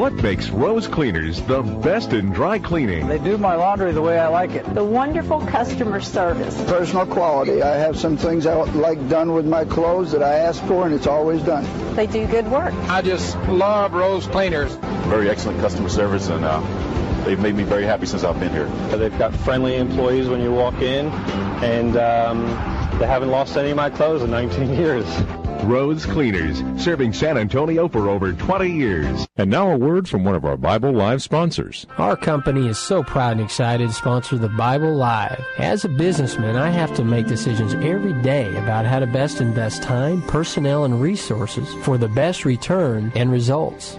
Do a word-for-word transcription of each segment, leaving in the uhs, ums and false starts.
What makes Rose Cleaners the best in dry cleaning? They do my laundry the way I like it. The wonderful customer service. Personal quality. I have some things I like done with my clothes that I ask for, and it's always done. They do good work. I just love Rose Cleaners. Very excellent customer service, and uh, they've made me very happy since I've been here. They've got friendly employees when you walk in, and um, they haven't lost any of my clothes in nineteen years. Rose Cleaners, serving San Antonio for over twenty years. And now a word from one of our Bible Live sponsors. Our company is so proud and excited to sponsor the Bible Live. As a businessman, I have to make decisions every day about how to best invest time, personnel, and resources for the best return and results.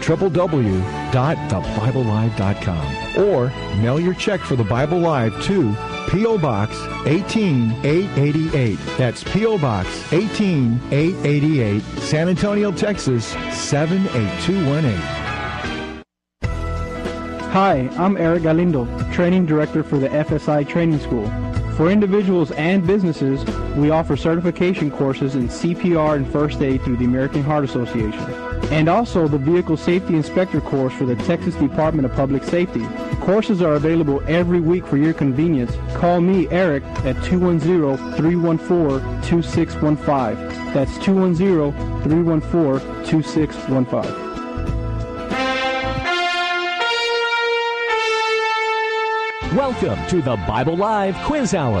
w w w dot the bible live dot com, or mail your check for the Bible Live to P O. Box eighteen eight eighty-eight. That's P O. Box eighteen eight eighty-eight, San Antonio, Texas seven eight two one eight. Hi, I'm Eric Galindo, Training Director for the F S I Training School. For individuals and businesses, we offer certification courses in C P R and first aid through the American Heart Association, and also the Vehicle Safety Inspector course for the Texas Department of Public Safety. Courses are available every week for your convenience. Call me, Eric, at two one zero, three one four, two six one five. That's two one zero, three one four, two six one five. Welcome to the Bible Live Quiz Hour.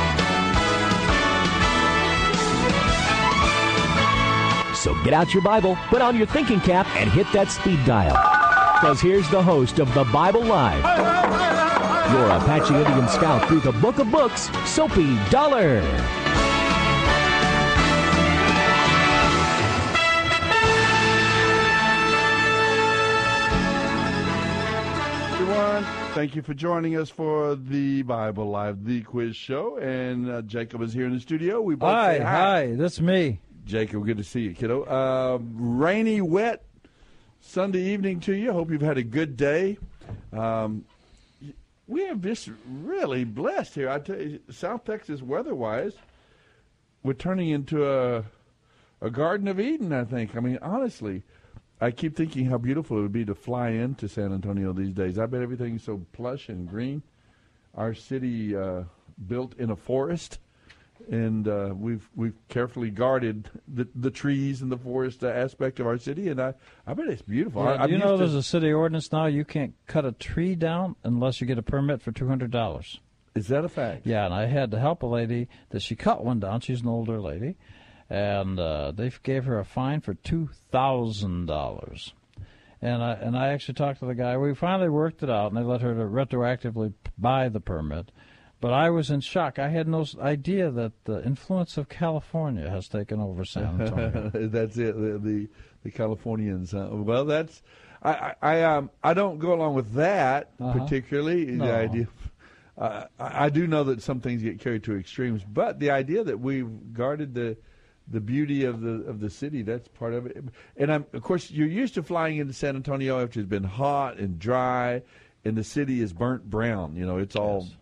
So get out your Bible, put on your thinking cap, and hit that speed dial. Because here's the host of The Bible Live, your Apache Indian scout through the book of books, Soapy Dollar. Everyone, thank you for joining us for The Bible Live, the quiz show. And uh, Jacob is here in the studio. We both hi, say hi. Hi, that's me. Jacob, good to see you, kiddo. Uh, rainy, wet Sunday evening to you. Hope you've had a good day. Um, we are just really blessed here. I tell you, South Texas weather-wise, we're turning into a a Garden of Eden, I think. I mean, honestly, I keep thinking how beautiful it would be to fly into San Antonio these days. I bet everything's so plush and green. Our city uh, built in a forest. And uh, we've we've carefully guarded the the trees and the forest aspect of our city, and I, I bet it's beautiful. Yeah, I, you know, there's a city ordinance now. You can't cut a tree down unless you get a permit for two hundred dollars. Is that a fact? Yeah, and I had to help a lady that she cut one down. She's an older lady, and uh, they gave her a fine for two thousand dollars. And I and I actually talked to the guy. We finally worked it out, and they let her to retroactively buy the permit. But I was in shock. I had no idea that the influence of California has taken over San Antonio. That's it, the the, the Californians. Huh? Well, that's I, I um I don't go along with that uh-huh. particularly. No. The idea, uh, I, I do know that some things get carried to extremes, but the idea that we've guarded the the beauty of the of the city, that's part of it. And I'm of course you're used to flying into San Antonio after it's been hot and dry, and the city is burnt brown. You know, it's all. Yes.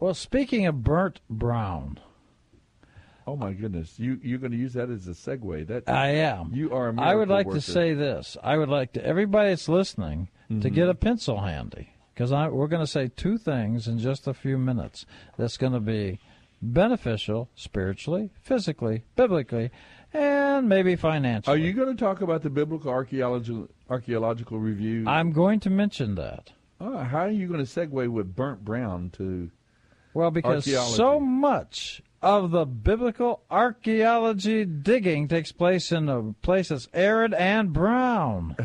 Well, speaking of burnt brown. Oh, my goodness. You, you're going to use that as a segue. That, I am. You are a miracle I would like worker. to say this. I would like to, everybody that's listening, mm-hmm. to get a pencil handy. Because we're going to say two things in just a few minutes that's going to be beneficial spiritually, physically, biblically, and maybe financially. Are you going to talk about the Biblical Archaeology, Archaeological Review? I'm going to mention that. Oh, how are you going to segue with burnt brown to Well, because so much of the biblical archaeology digging takes place in a place that's arid and brown.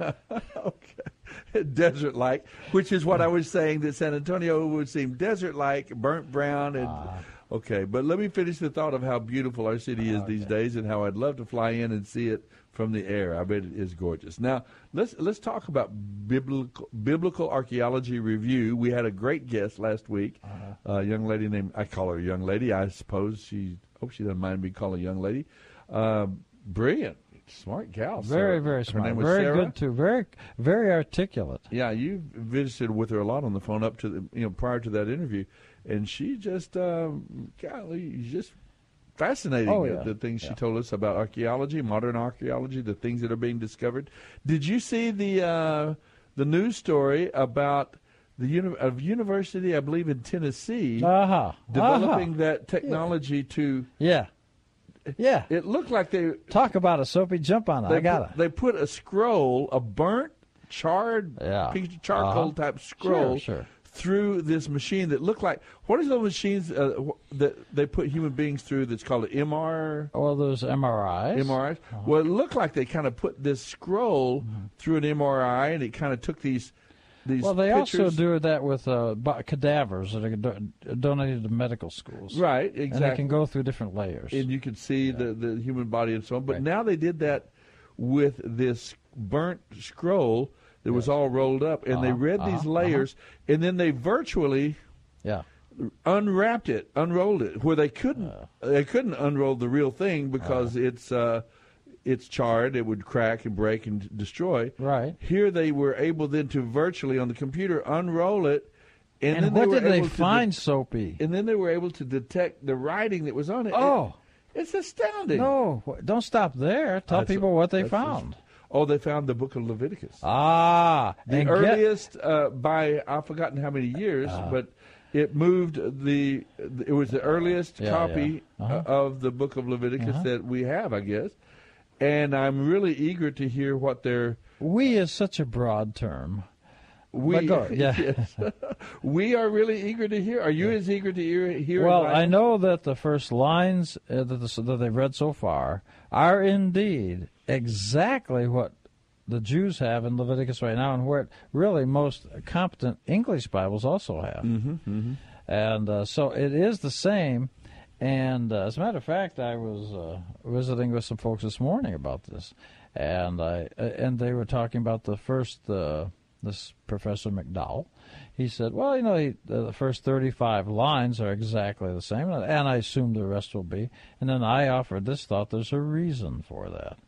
Okay. Desert-like, which is what I was saying, that San Antonio would seem desert-like, burnt brown. and uh, Okay, but let me finish the thought of how beautiful our city is okay. these days and how I'd love to fly in and see it from the air. I bet it is gorgeous. Now, let's let's talk about biblical, biblical archaeology review. We had a great guest last week, uh-huh. a young lady named, I call her a young lady, I suppose. She hope she doesn't mind me calling a young lady. Uh, brilliant, smart gal. Very, Sarah. very smart. Her name was very Sarah. good, too. Very, very articulate. Yeah, you visited with her a lot on the phone up to the, you know, prior to that interview. And she just, um, golly, just... fascinating, oh, yeah. the things yeah. she told us about archaeology, modern archaeology, the things that are being discovered. Did you see the uh, the news story about the uni- of university, I believe, in Tennessee, uh-huh. developing uh-huh. that technology yeah. to... Yeah. Yeah. It looked like they... Talk about a soapy jump on it. I got it. They put a scroll, a burnt, charred, yeah. charcoal-type uh-huh. scroll... Sure, sure. through this machine that looked like, what are those machines uh, that they put human beings through that's called an M R? Well, those M R Is. M R Is. Uh-huh. Well, it looked like they kind of put this scroll mm-hmm. through an M R I, and it kind of took these these Well, they pictures. also do that with uh, cadavers that are do- donated to medical schools. Right, exactly. And they can go through different layers. And you can see yeah. the, the human body and so on. But right. now they did that with this burnt scroll. It was all rolled up, and uh-huh, they read uh-huh, these layers, uh-huh. and then they virtually yeah. unwrapped it, unrolled it, where they couldn't uh, they couldn't unroll the real thing because uh-huh. it's uh, it's charred, it would crack and break and destroy. Right. Here they were able then to virtually on the computer unroll it, and, and then what they were did able they find, de- Soapy? And then they were able to detect the writing that was on it. Oh, it, it's astounding. No, don't stop there. Tell that's people what they found. Just, Oh, they found the book of Leviticus. Ah. The earliest, get, uh, by, I've forgotten how many years, uh, but it moved the, it was the earliest yeah, copy yeah. Uh-huh. of the book of Leviticus uh-huh. that we have, I guess. And I'm really eager to hear what their... We is such a broad term. We, go, yeah. yes. we are really eager to hear. Are you yeah. as eager to hear? hear well, I know that the first lines uh, that, the, that they've read so far are indeed... exactly what the Jews have in Leviticus right now, and where it really most competent English Bibles also have. Mm-hmm, mm-hmm. And uh, so it is the same. And uh, as a matter of fact, I was uh, visiting with some folks this morning about this, and I uh, and they were talking about the first uh, this Professor McDowell. He said, "Well, you know, he, uh, the first thirty-five lines are exactly the same, and I assume the rest will be." And then I offered this thought: there's a reason for that.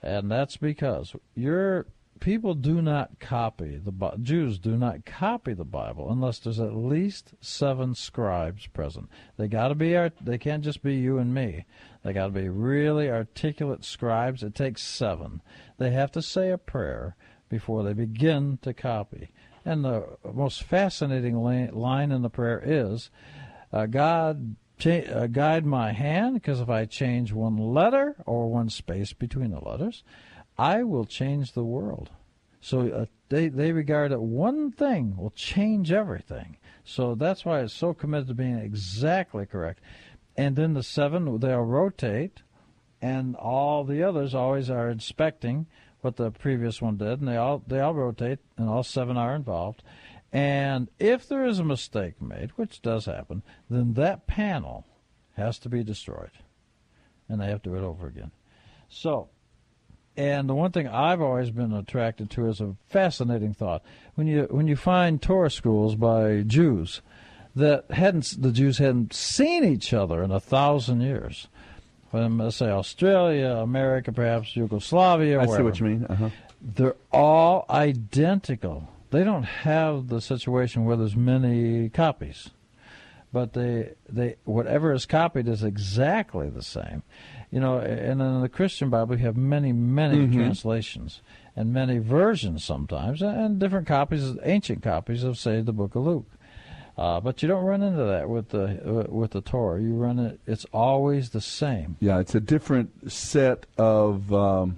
And that's because your people do not copy the Bible. Jews do not copy the Bible unless there's at least seven scribes present. They got to be art. They can't just be you and me. They got to be really articulate scribes. It takes seven. They have to say a prayer before they begin to copy. And the most fascinating line in the prayer is, uh, "God." Ch- uh, guide my hand, because if I change one letter or one space between the letters, I will change the world. So uh, they, they regard that one thing will change everything. So that's why it's so committed to being exactly correct. And then the seven, they'll rotate, and all the others always are inspecting what the previous one did, and they all they all rotate, and all seven are involved. And if there is a mistake made, which does happen, then that panel has to be destroyed, and they have to do it over again. So, and the one thing I've always been attracted to is a fascinating thought. When you when you find Torah schools by Jews that hadn't the Jews hadn't seen each other in a thousand years, from let's say Australia, America, perhaps Yugoslavia, I wherever. see what you mean. Uh-huh. They're all identical. They don't have the situation where there's many copies, but they they whatever is copied is exactly the same, you know. And in the Christian Bible, you have many many mm-hmm. translations and many versions sometimes, and different copies, ancient copies of say the Book of Luke. Uh, but you don't run into that with the uh, with the Torah. You run it; it's always the same. Yeah, it's a different set of. Um,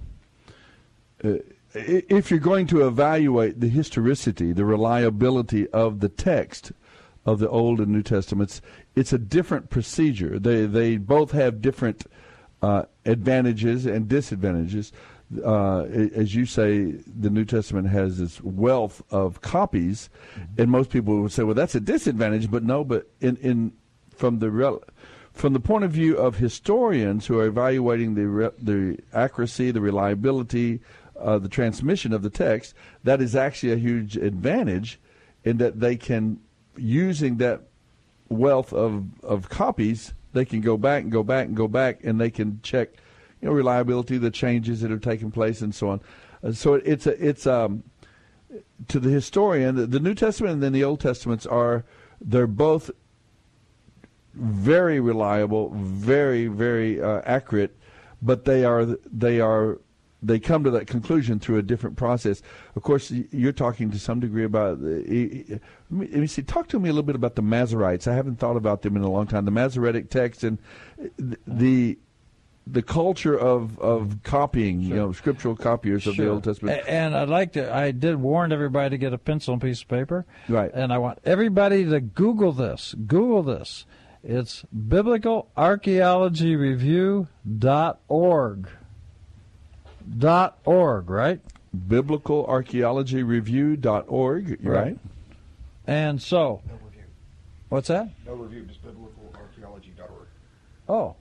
uh, If you're going to evaluate the historicity, the reliability of the text of the Old and New Testaments, it's a different procedure. They they both have different uh, advantages and disadvantages. Uh, as you say, the New Testament has this wealth of copies, mm-hmm. and most people would say, well, that's a disadvantage, but no, but in, in from the rel- from the point of view of historians who are evaluating the re- the accuracy, the reliability, uh, the transmission of the text, that is actually a huge advantage in that they can, using that wealth of, of copies, they can go back and go back and go back, and they can check, you know, reliability, the changes that have taken place, and so on. Uh, so it, it's a, it's um, to the historian, the, the New Testament and then the Old Testaments are, they're both very reliable, very very uh, accurate, but they are they are they come to that conclusion through a different process. Of course, you're talking to some degree about the, let me see. Talk to me a little bit about the Masoretes. I haven't thought about them in a long time. The Masoretic text and the, the The culture of, of copying, sure. you know, scriptural copiers of sure. the Old Testament. And I'd like to, I did warn everybody to get a pencil and piece of paper. Right. And I want everybody to Google this. Google this. It's biblical archaeology review dot org. Dot org, right? biblical archaeology review dot org, right. right? And so. No review. What's that? No review, just biblical archaeology dot org. Oh.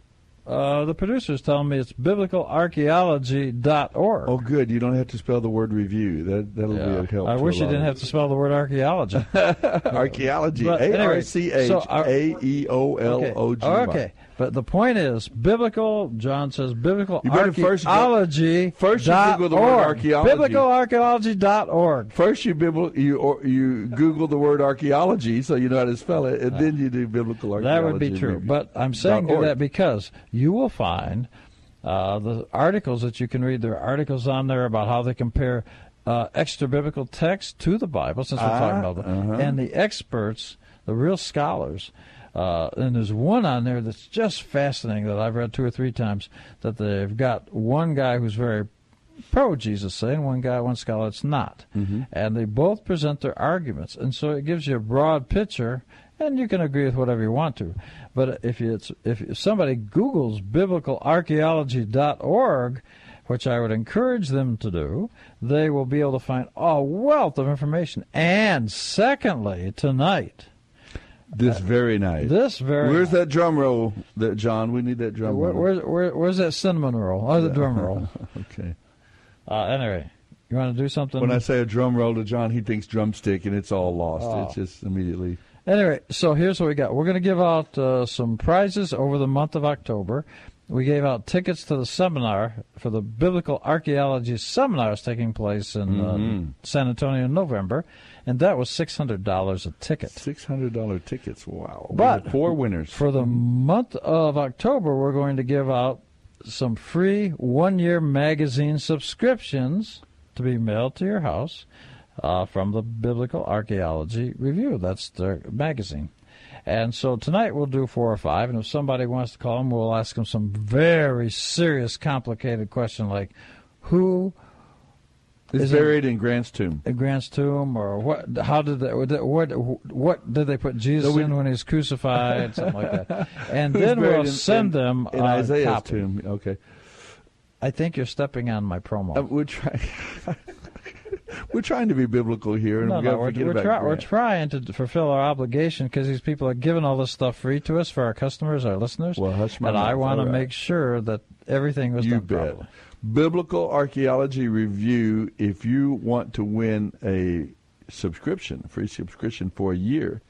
Uh, the producer's telling me it's biblical archaeology dot org. Oh, good. You don't have to spell the word review. That, that'll yeah. be a help. I wish you didn't have to spell the word archaeology. Archaeology. A R C H A E O L O G Y. Okay. But the point is, biblical, John says, biblical archaeology. First you Google the word archaeology. biblical archaeology dot org. First you Google the word archaeology so you know how to spell it, and then you do biblical archaeology. That would be true. But I'm saying that because you will find uh, the articles that you can read. There are articles on there about how they compare uh, extra-biblical text to the Bible, since we're ah, talking about that. Uh-huh. And the experts, the real scholars, Uh, and there's one on there that's just fascinating that I've read two or three times, that they've got one guy who's very pro-Jesus, say, and one guy, one scholar that's not. Mm-hmm. And they both present their arguments. And so it gives you a broad picture, and you can agree with whatever you want to. But if you, it's, if, if somebody Googles biblical archaeology dot org, which I would encourage them to do, they will be able to find a wealth of information. And secondly, tonight... This very night. This very Where's night. that drum roll, that John? We need that drum where, roll. Where's, where, where's that cinnamon roll? Oh, the drum roll. Okay. Uh, anyway, you want to do something? When I say a drum roll to John, he thinks drumstick, and it's all lost. Oh. It's just immediately. Anyway, so here's what we got. We're going to give out uh, some prizes over the month of October. We gave out tickets to the seminar for the Biblical Archaeology Seminar that's taking place in mm-hmm. uh, San Antonio in November, and that was six hundred dollars a ticket. six hundred dollars tickets, wow. But four winners. For the month of October, we're going to give out some free one-year magazine subscriptions to be mailed to your house uh, from the Biblical Archaeology Review. That's their magazine. And so tonight we'll do four or five, and if somebody wants to call them, we'll ask them some very serious, complicated question like, who is, is buried in, in Grant's tomb? In Grant's tomb, or what? How did they? What? What did they put Jesus so we, in when he was crucified? Something like that. And then we'll in, send in, them in our Isaiah's copy. tomb. Okay. I think you're stepping on my promo. Uh, we're trying. We're trying to be biblical here, and no, we no, we're, we're, try, we're trying to fulfill our obligation because these people are giving all this stuff free to us for our customers, our listeners. Well, hush my and mouth. I want right. to make sure that everything was you done bet. properly. Biblical Archaeology Review. If you want to win a subscription, free subscription for a year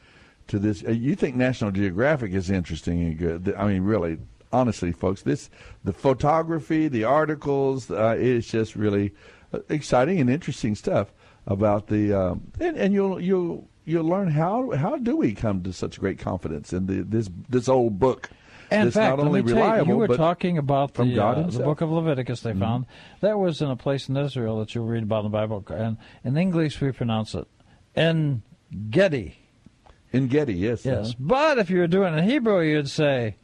to this, you think National Geographic is interesting and good? I mean, really, honestly, folks, this the photography, the articles, uh, it's just really. Exciting and interesting stuff about the um, and, and you'll you'll you'll learn how how do we come to such great confidence in the, this this old book. And in fact, not only let me reliable, tell you, you were but talking about the, uh, the book of Leviticus. They mm-hmm. found that was in a place in Israel that you'll read about in the Bible, and in English we pronounce it En Gedi. En Gedi, yes, yes. Uh-huh. But if you were doing it in Hebrew, you'd say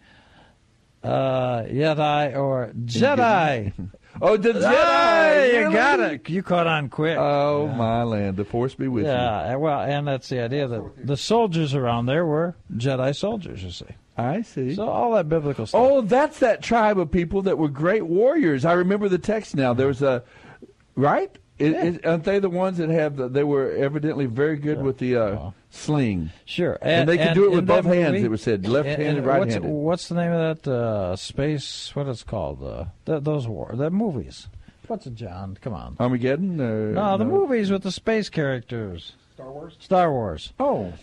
uh, Yedi or Jedi. Oh, the Jedi! Ah, you really? got it. You caught on quick. Oh, yeah. my land. The force be with yeah, you. Yeah, well, and that's the idea that the soldiers around there were Jedi soldiers, you see. I see. So all that biblical stuff. Oh, that's that tribe of people that were great warriors. I remember the text now. There was a... Right? It, yeah. it, aren't they the ones that have... The, they were evidently very good sure. with the uh, wow. sling. Sure. And, and they could and, do it with both hands, movie, it was said. Left-handed, right-handed. What's, what's the name of that uh, space... What it's called? Uh, th those war... The movies. What's it, John? Come on. Armageddon? Or, no, the no? movies with the space characters. Star Wars? Star Wars. Oh.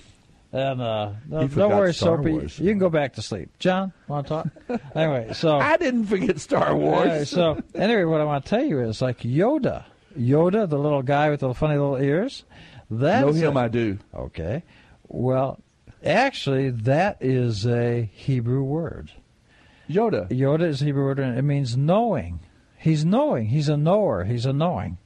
And uh, no, don't worry, Star Soapy. Wars. You can go back to sleep. John, want to talk? Anyway, so I didn't forget Star Wars. Anyway, so anyway, what I want to tell you is like Yoda, Yoda, the little guy with the funny little ears. That's know him, a, I do. Okay, well, actually, that is a Hebrew word. Yoda. Yoda is a Hebrew word, and it means knowing. He's knowing. He's a knower. He's a knowing.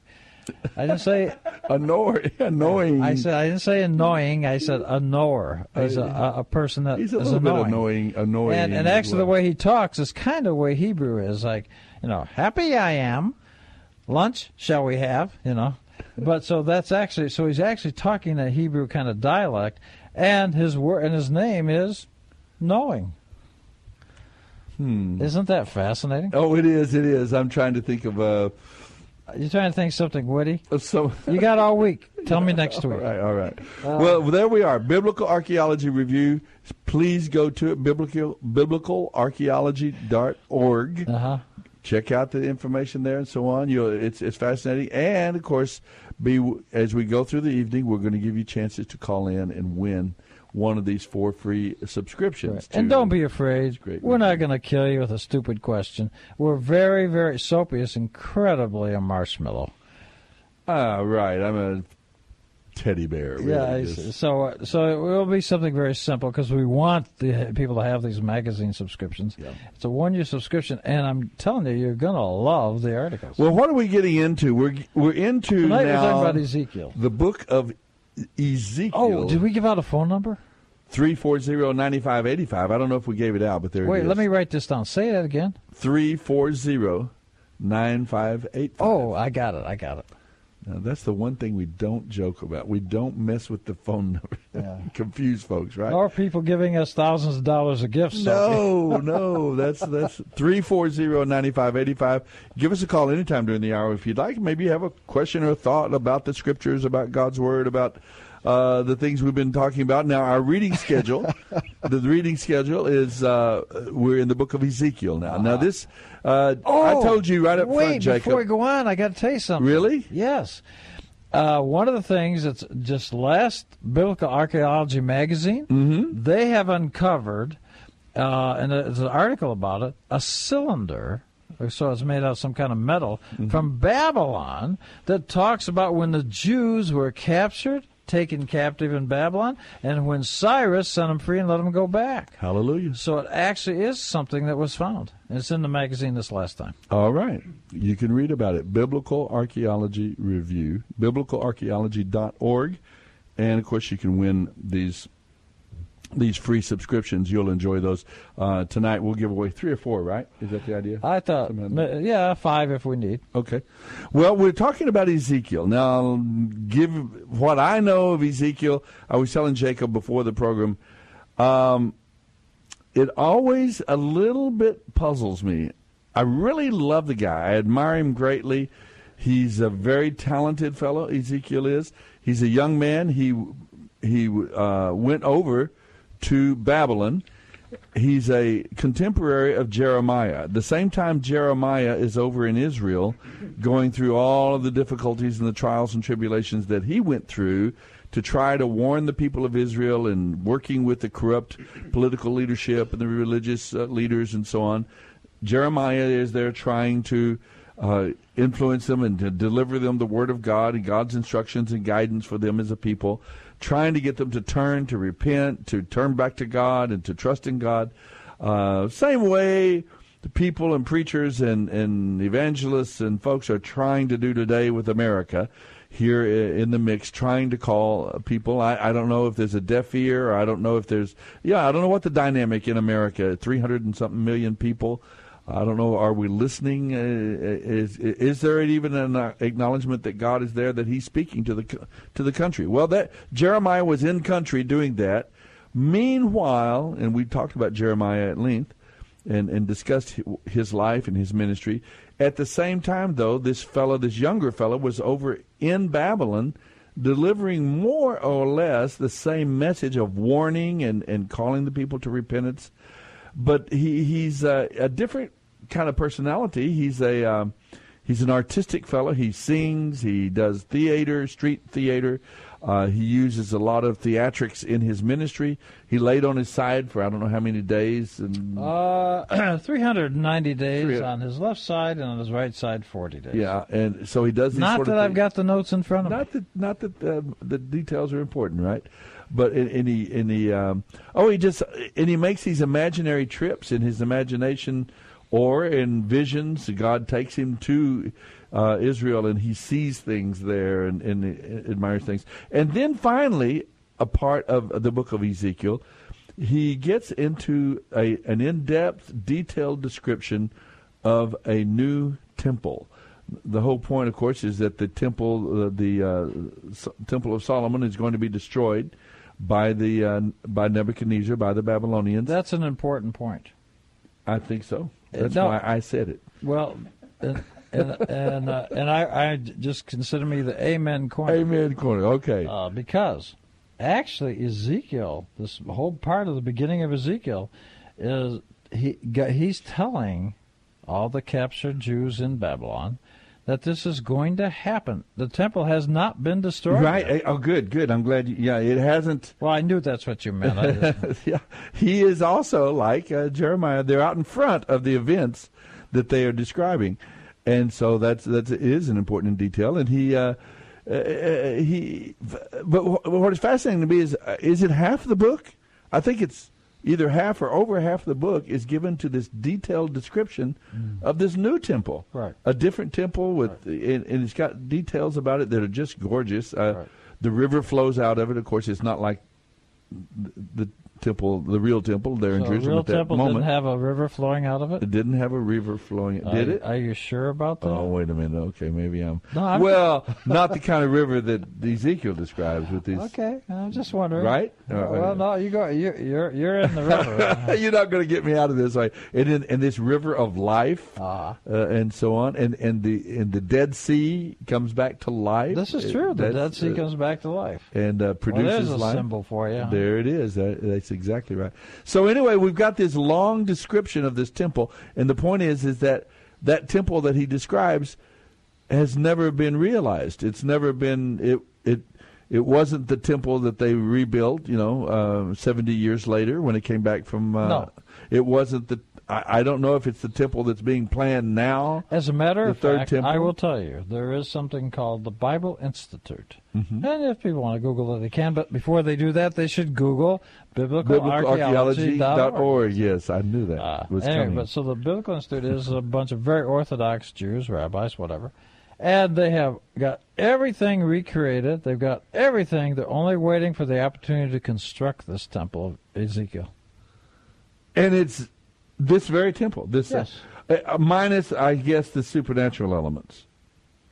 I didn't say annoying. Annoying. I said I didn't say annoying. I said a knower. He's a, a, a person that he's a little is annoying. bit annoying. Annoying. And, and actually, well. the way he talks is kind of the way Hebrew is. Like, you know, happy I am. Lunch shall we have? You know, but so that's actually so he's actually talking a Hebrew kind of dialect, and his word and his name is knowing. Hmm. Isn't that fascinating? Oh, it is. It is. I'm trying to think of a. Uh, You're trying to think something witty? So, you got all week. Tell me next week. All right, all right. Uh, well, there we are. Biblical Archaeology Review. Please go to it, biblical, biblical archaeology dot org. Uh-huh. Check out the information there and so on. You'll, it's, it's fascinating. And, of course, be as we go through the evening, we're going to give you chances to call in and win one of these four free subscriptions. Right. And don't be afraid. We're movie. not going to kill you with a stupid question. We're very, very... Soapy is incredibly a marshmallow. Ah, right. I'm a teddy bear. Really. Yeah, Just... so, so it will be something very simple because we want the people to have these magazine subscriptions. Yeah. It's a one-year subscription, and I'm telling you, you're going to love the articles. Well, what are we getting into? We're, we're into Tonight now... We're talking about Ezekiel. The book of Ezekiel. Oh, did we give out a phone number? three four zero, nine five eight five. I don't know if we gave it out, but there Wait, it is. Wait, let me write this down. Say that again. three four zero, nine five eight five. Oh, I got it. I got it. Now, that's the one thing we don't joke about. We don't mess with the phone number. Yeah. Confuse folks, right? Or people giving us thousands of dollars of gifts. No, no. That's that's three four zero, nine five eight five. Give us a call anytime during the hour if you'd like. Maybe you have a question or thought about the Scriptures, about God's Word, about... Uh, the things we've been talking about. Now, our reading schedule, the reading schedule is uh, we're in the book of Ezekiel now. Uh-huh. Now, this, uh, oh, I told you right up wait, front, Jacob. Before we go on, I got to tell you something. Really? Yes. Uh, one of the things that's just last Biblical Archaeology magazine, mm-hmm. they have uncovered, uh, and there's an article about it, a cylinder. So it's made out of some kind of metal mm-hmm. from Babylon that talks about when the Jews were captured. Taken captive in Babylon, and when Cyrus sent them free and let them go back. Hallelujah. So it actually is something that was found. It's in the magazine this last time. All right. You can read about it. Biblical Archaeology Review, biblical archaeology dot org. And, of course, you can win these these free subscriptions. You'll enjoy those. Uh, tonight we'll give away three or four, right? Is that the idea? I thought, yeah, five if we need. Okay. Well, we're talking about Ezekiel. Now, give what I know of Ezekiel. I was telling Jacob before the program, um, it always a little bit puzzles me. I really love the guy. I admire him greatly. He's a very talented fellow, Ezekiel is. He's a young man. He, he uh, went over to Babylon. He's a contemporary of Jeremiah. At the same time Jeremiah is over in Israel going through all of the difficulties and the trials and tribulations that he went through to try to warn the people of Israel and working with the corrupt political leadership and the religious uh, leaders and so on. Jeremiah is there trying to uh, influence them and to deliver them the Word of God and God's instructions and guidance for them as a people. Trying to get them to turn, to repent, to turn back to God and to trust in God. Uh, same way the people and preachers and, and evangelists and folks are trying to do today with America here in the mix, trying to call people. I, I don't know if there's a deaf ear. Or I don't know if there's, yeah, I don't know what the dynamic in America, three hundred and something million people. I don't know, are we listening? Is, is there even an acknowledgement that God is there, that he's speaking to the to the country? Well, that Jeremiah was in country doing that. Meanwhile, and we talked about Jeremiah at length and, and discussed his life and his ministry. At the same time, though, this fellow, this younger fellow, was over in Babylon delivering more or less the same message of warning and, and calling the people to repentance. But he, he's a, a different kind of personality. He's a um, he's an artistic fellow. He sings. He does theater, street theater. Uh, he uses a lot of theatrics in his ministry. He laid on his side for I don't know how many days. And uh, three hundred ninety days three hundred on his left side, and on his right side forty days. Yeah, and so he does these not sort that of I've got the notes in front of not me. Not that not that uh, the details are important, right? But in, in the in the um, oh he just and he makes these imaginary trips in his imagination or in visions. God takes him to uh, Israel and he sees things there and, and, and admires things. And then finally, a part of the book of Ezekiel, he gets into a an in-depth, detailed description of a new temple. The whole point, of course, is that the temple, uh, the uh, so, temple of Solomon, is going to be destroyed by the uh, by Nebuchadnezzar, by the Babylonians. That's an important point. I think so. That's no. why I said it. Well, and and and, uh, and I, I just consider me the amen corner. Amen corner. Okay. Uh, because actually, Ezekiel, this whole part of the beginning of Ezekiel, is he he's telling all the captured Jews in Babylon that this is going to happen. The temple has not been destroyed. Right. Yet. Oh, good, good. I'm glad. You, yeah, it hasn't. Well, I knew that's what you meant. I just... yeah. He is also, like uh, Jeremiah, they're out in front of the events that they are describing. And so that's, that's it is an important detail. And he, uh, uh, he, but what is fascinating to me is, uh, is it half the book? I think it's either half or over half the book is given to this detailed description mm. of this new temple. Right. A different temple, with, right. and, and it's got details about it that are just gorgeous. Uh, right. The river flows out of it. Of course, it's not like the temple, the real temple there so in Jerusalem at that moment. The real temple didn't have a river flowing out of it? It didn't have a river flowing. Are, did it? Are you sure about that? Oh, wait a minute. Okay, maybe I'm... No, I'm well, not the kind of river that Ezekiel describes with these... Okay, I'm just wondering. Right? Well, well no, you go, you, you're you're in the river. You're not going to get me out of this. Right? And, in, and this river of life uh-huh. uh, and so on, and, and, the, and the Dead Sea comes back to life. This is true. It, the Dead Sea uh, comes back to life. And uh, produces life. Well, there's a life. Symbol for you. Huh? There it is. Uh, that's exactly right. So anyway, we've got this long description of this temple, and the point is is that that temple that he describes has never been realized. It's never been it it it wasn't the temple that they rebuilt, you know, uh, seventy years later when it came back from uh, no. It wasn't the I, I don't know if it's the temple that's being planned now. As a matter of fact, temple. I will tell you, there is something called the Bible Institute. Mm-hmm. And if people want to Google it, they can. But before they do that, they should Google biblical archaeology dot org. Yes, I knew that uh, was anyway, coming. But so the Biblical Institute is a bunch of very Orthodox Jews, rabbis, whatever. And they have got everything recreated. They've got everything. They're only waiting for the opportunity to construct this temple of Ezekiel. And it's... This very temple, this yes. uh, minus, I guess, the supernatural elements.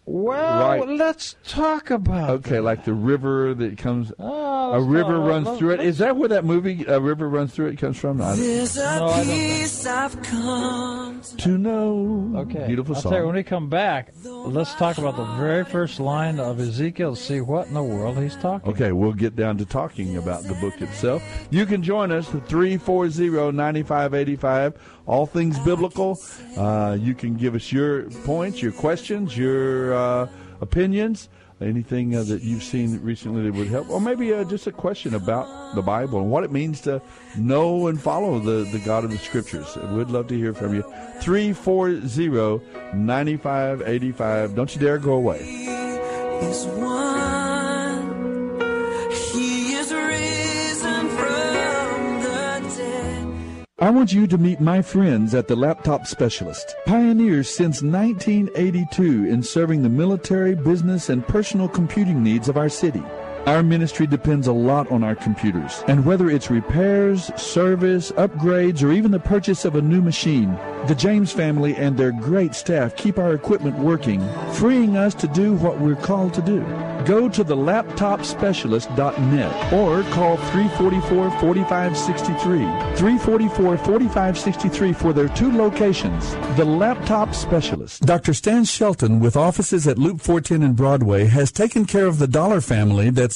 Well, right. Let's talk about okay, that. Like the river that comes, oh, a river talk, runs through it. Is that where that movie, A River Runs Through It, comes from? No, There's a no, peace I've come to know. Okay, beautiful song. I'll tell you, when we come back, let's talk about the very first line of Ezekiel, see what in the world he's talking about. Okay, we'll get down to talking about the book itself. You can join us at three four zero, nine five eight five. All things biblical. Uh, you can give us your points, your questions, your uh, opinions, anything uh, that you've seen recently that would help. Or maybe uh, just a question about the Bible and what it means to know and follow the, the God of the Scriptures. We'd love to hear from you. three four zero, nine five eight five. Don't you dare go away. Is one. He is risen from the dead. I want you to meet my friends at the Laptop Specialist, pioneers since nineteen eighty-two in serving the military, business, and personal computing needs of our city. Our ministry depends a lot on our computers, and whether it's repairs, service, upgrades, or even the purchase of a new machine, The James family and their great staff keep our equipment working, freeing us to do what we're called to do. Go to the laptop specialist dot net or call three forty-four, forty-five sixty-three, three forty-four, forty-five sixty-three for their two locations. The Laptop Specialist. Doctor Stan Shelton, with offices at Loop four ten and Broadway, has taken care of the Dollar family, that's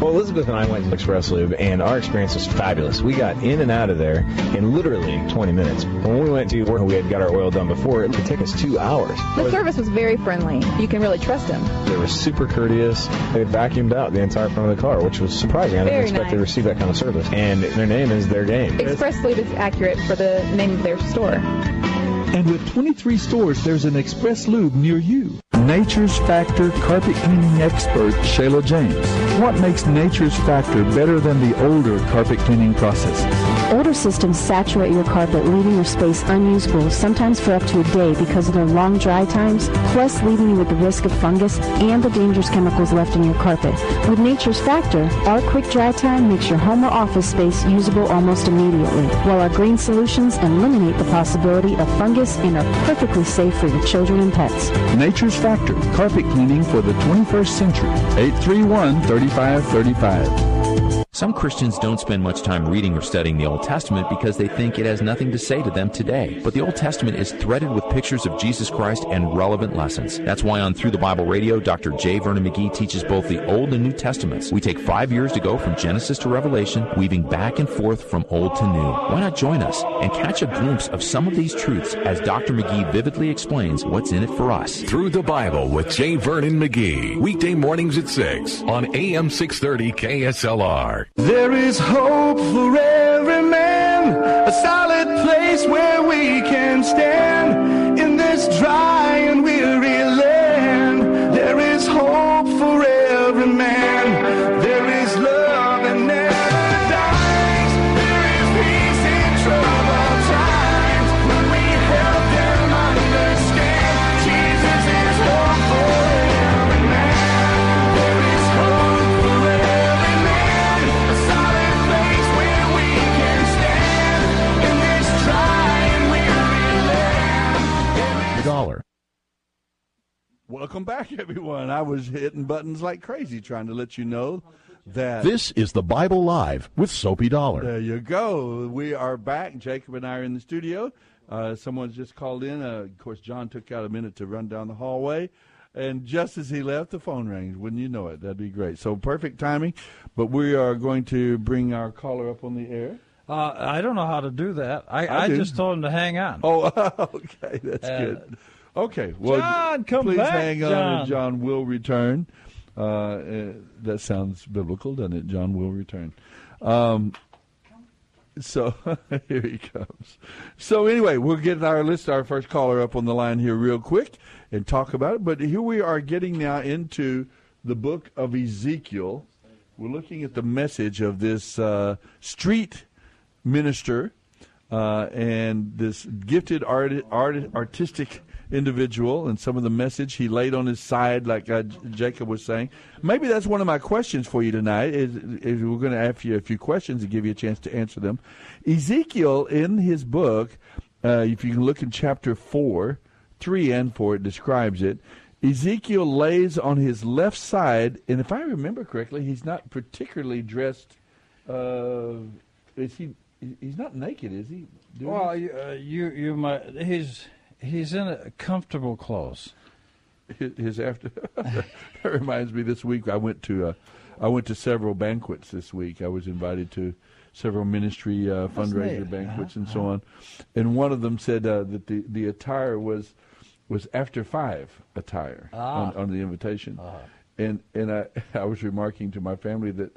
Well, Elizabeth and I went to Express Lube, and our experience was fabulous. We got in and out of there in literally twenty minutes. When we went to where we had got our oil done before, it would take us two hours. The service was very friendly. You can really trust them. They were super courteous. They vacuumed out the entire front of the car, which was surprising. I didn't very expect nice. to receive that kind of service. And their name is their game. Express Lube is accurate for the name of their store. And with twenty-three stores, there's an Express Lube near you. Nature's Factor carpet cleaning expert, Shayla James. What makes Nature's Factor better than the older carpet cleaning processes? Older systems saturate your carpet, leaving your space unusable, sometimes for up to a day because of their long dry times, plus leaving you with the risk of fungus and the dangerous chemicals left in your carpet. With Nature's Factor, our quick dry time makes your home or office space usable almost immediately, while our green solutions eliminate the possibility of fungus and are perfectly safe for your children and pets. Nature's Factor, carpet cleaning for the twenty-first century, eight three one, three five three five. Some Christians don't spend much time reading or studying the Old Testament because they think it has nothing to say to them today. But the Old Testament is threaded with pictures of Jesus Christ and relevant lessons. That's why on Through the Bible Radio, Doctor J. Vernon McGee teaches both the Old and New Testaments. We take five years to go from Genesis to Revelation, weaving back and forth from old to new. Why not join us and catch a glimpse of some of these truths as Doctor McGee vividly explains what's in it for us. Through the Bible with J. Vernon McGee, weekday mornings at six on A M six thirty K S L R. There is hope for every man, a solid place where we can stand in this dry and weary land. There is hope for every man. There is love and never dies. There is peace in troubled times. When we help them understand, Jesus is hope for every man. There is hope for every man. Welcome back, everyone. I was hitting buttons like crazy trying to let you know that... This is the Bible Live with Soapy Dollar. There you go. We are back. Jacob and I are in the studio. Uh, someone's just called in. Uh, of course, John took out a minute to run down the hallway. And just as he left, the phone rang. Wouldn't you know it? That'd be great. So perfect timing. But we are going to bring our caller up on the air. Uh, I don't know how to do that. I, I, I do. just told him to hang on. Oh, okay. That's uh, good. Okay, well, John, come please back, hang on, John. And John will return. Uh, uh, that sounds biblical, doesn't it? John will return. Um, so here he comes. So anyway, we'll get our list, our first caller up on the line here real quick and talk about it. But here we are getting now into the book of Ezekiel. We're looking at the message of this uh, street minister uh, and this gifted art, art, artistic individual, and some of the message he laid on his side, like uh, Jacob was saying. Maybe that's one of my questions for you tonight, is, is we're going to ask you a few questions and give you a chance to answer them. Ezekiel, in his book, uh, if you can look in chapter four, three and four, it describes it. Ezekiel lays on his left side, and if I remember correctly, he's not particularly dressed, uh, is he, he's not naked, is he? Doing well, uh, you, you might, he's... He's in a comfortable clothes. His, his after that reminds me. This week I went to uh, I went to several banquets. This week I was invited to several ministry uh, fundraiser banquets uh-huh. and so on. And one of them said uh, that the, the attire was was after five attire ah. on, on the invitation. Ah. And and I I was remarking to my family that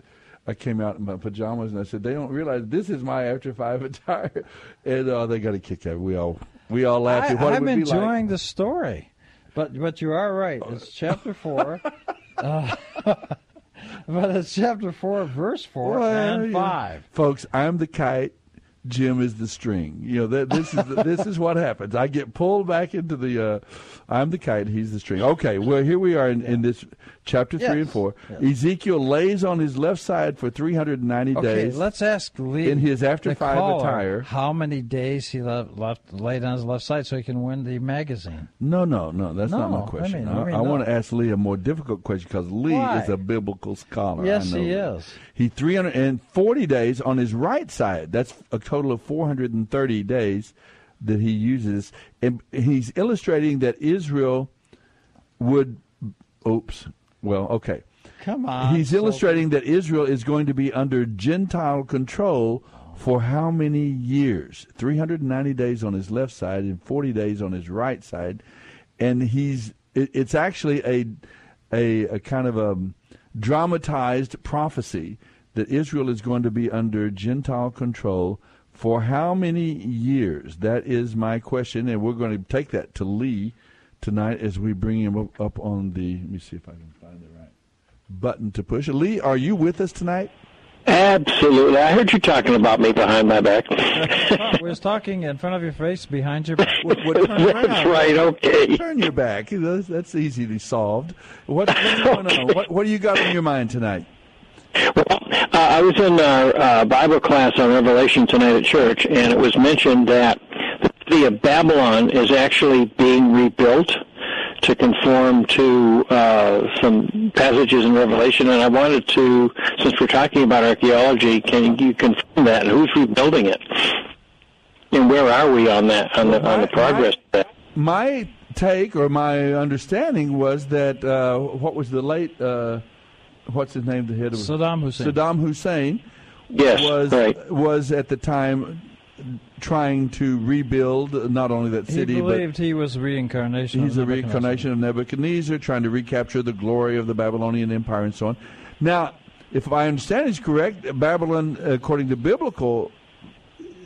I came out in my pajamas, and I said, they don't realize this is my after five attire. And uh, they got a kick out of it. We all, we all laughed I, at what I'm it would be like. I'm enjoying the story. But but you are right. It's chapter four. uh, but it's chapter four, verse four well, and yeah. five. Folks, I'm the kite. Jim is the string. You know that this is the, this is what happens. I get pulled back into the. Uh, I'm the kite. He's the string. Okay. Well, here we are in, in this chapter yes. three and four. Yes. Ezekiel lays on his left side for three hundred ninety okay, days. Okay. Let's ask Lee in his after the five caller, attire how many days he left, left laid on his left side so he can win the magazine. No, no, no. That's no, not my question. I, mean, I, I, mean, I no. want to ask Lee a more difficult question because Lee Why? is a biblical scholar. Yes, I know he that. is. He three hundred forty days on his right side. That's a total of four hundred thirty days that he uses, and he's illustrating that Israel would oops well okay come on he's illustrating so that Israel is going to be under Gentile control for how many years? Three hundred ninety days on his left side and forty days on his right side, and he's it, it's actually a, a a kind of a dramatized prophecy that Israel is going to be under Gentile control for how many years? That is my question, and we're going to take that to Lee tonight as we bring him up on the, let me see if I can find the right button to push. Lee, are you with us tonight? Absolutely. I heard you talking about me behind my back. I was talking in front of your face, behind your back. What, what, that's right, okay. Turn your back. That's easily solved. What, what's going on? What, what do you got on your mind tonight? Well, uh, I was in our uh, Bible class on Revelation tonight at church, and it was mentioned that the city of Babylon is actually being rebuilt to conform to uh, some passages in Revelation. And I wanted to, since we're talking about archaeology, can you confirm that? And who's rebuilding it? And where are we on that? On the on the progress? I, I, my take or my understanding was that uh, what was the late. Uh, What's his name? The head of Saddam Hussein. Saddam Hussein yes, was right. was at the time trying to rebuild not only that city, he believed but he was a reincarnation. He's a reincarnation of Nebuchadnezzar, trying to recapture the glory of the Babylonian Empire and so on. Now, if I understand is correct, Babylon, according to biblical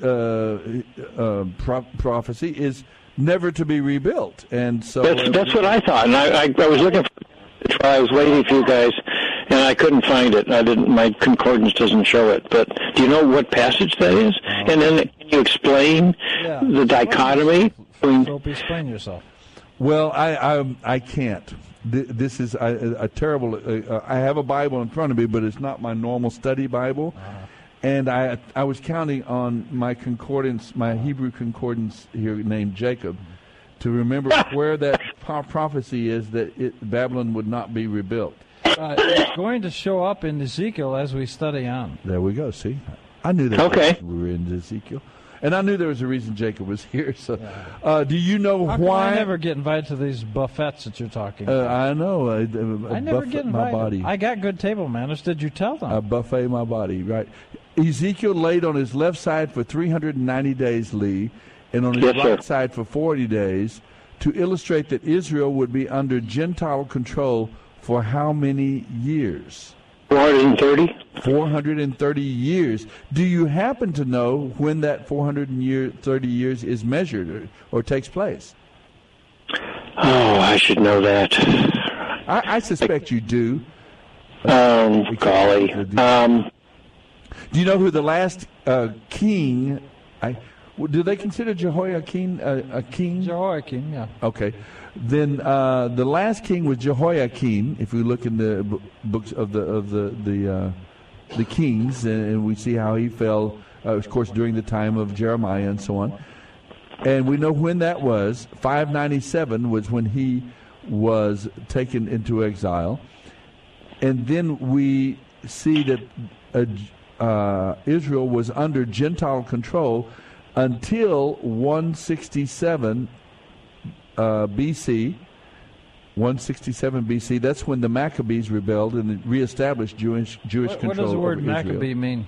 uh, uh, pro prophecy, is never to be rebuilt, and so that's, that's what I thought. And I, I, I was looking for, I was waiting for you guys. And I couldn't find it. I didn't. My concordance doesn't show it. But do you know what passage that is? Oh. And then can you explain yeah. the dichotomy? So explain yourself. Well, I I, I can't. This is a, a terrible. Uh, I have a Bible in front of me, but it's not my normal study Bible. Uh-huh. And I I was counting on my concordance, my Hebrew concordance here named Jacob, to remember where that prophecy is that it, Babylon would not be rebuilt. Uh, it's going to show up in Ezekiel as we study on. There we go. See, I knew that okay. we were in Ezekiel, and I knew there was a reason Jacob was here. So, uh, do you know How why? Come I never get invited to these buffets that you're talking. Uh, about. I know. I, uh, I never get invited. My body. I got good table manners. Did you tell them? I buffet my body. Right. Ezekiel laid on his left side for three hundred ninety days, Lee, and on his yes, right sir. side for forty days, to illustrate that Israel would be under Gentile control. For how many years? four hundred thirty. four hundred thirty years. Do you happen to know when that four hundred thirty years is measured or, or takes place? Oh, I should know that. I, I suspect I, you do. Um, uh, golly. Um, do you know who the last uh, king... I, do they consider Jehoiakim uh, a king? Jehoiakim, yeah. Okay. Then uh, the last king was Jehoiakim. If we look in the b books of the of the the, uh, the kings, and we see how he fell, uh, of course, during the time of Jeremiah and so on. And we know when that was. five ninety-seven was when he was taken into exile, and then we see that uh, uh, Israel was under Gentile control until one sixty-seven. Uh, B C, one sixty-seven B C, that's when the Maccabees rebelled and reestablished Jewish Jewish what, what control over Israel. What does the word Maccabee mean?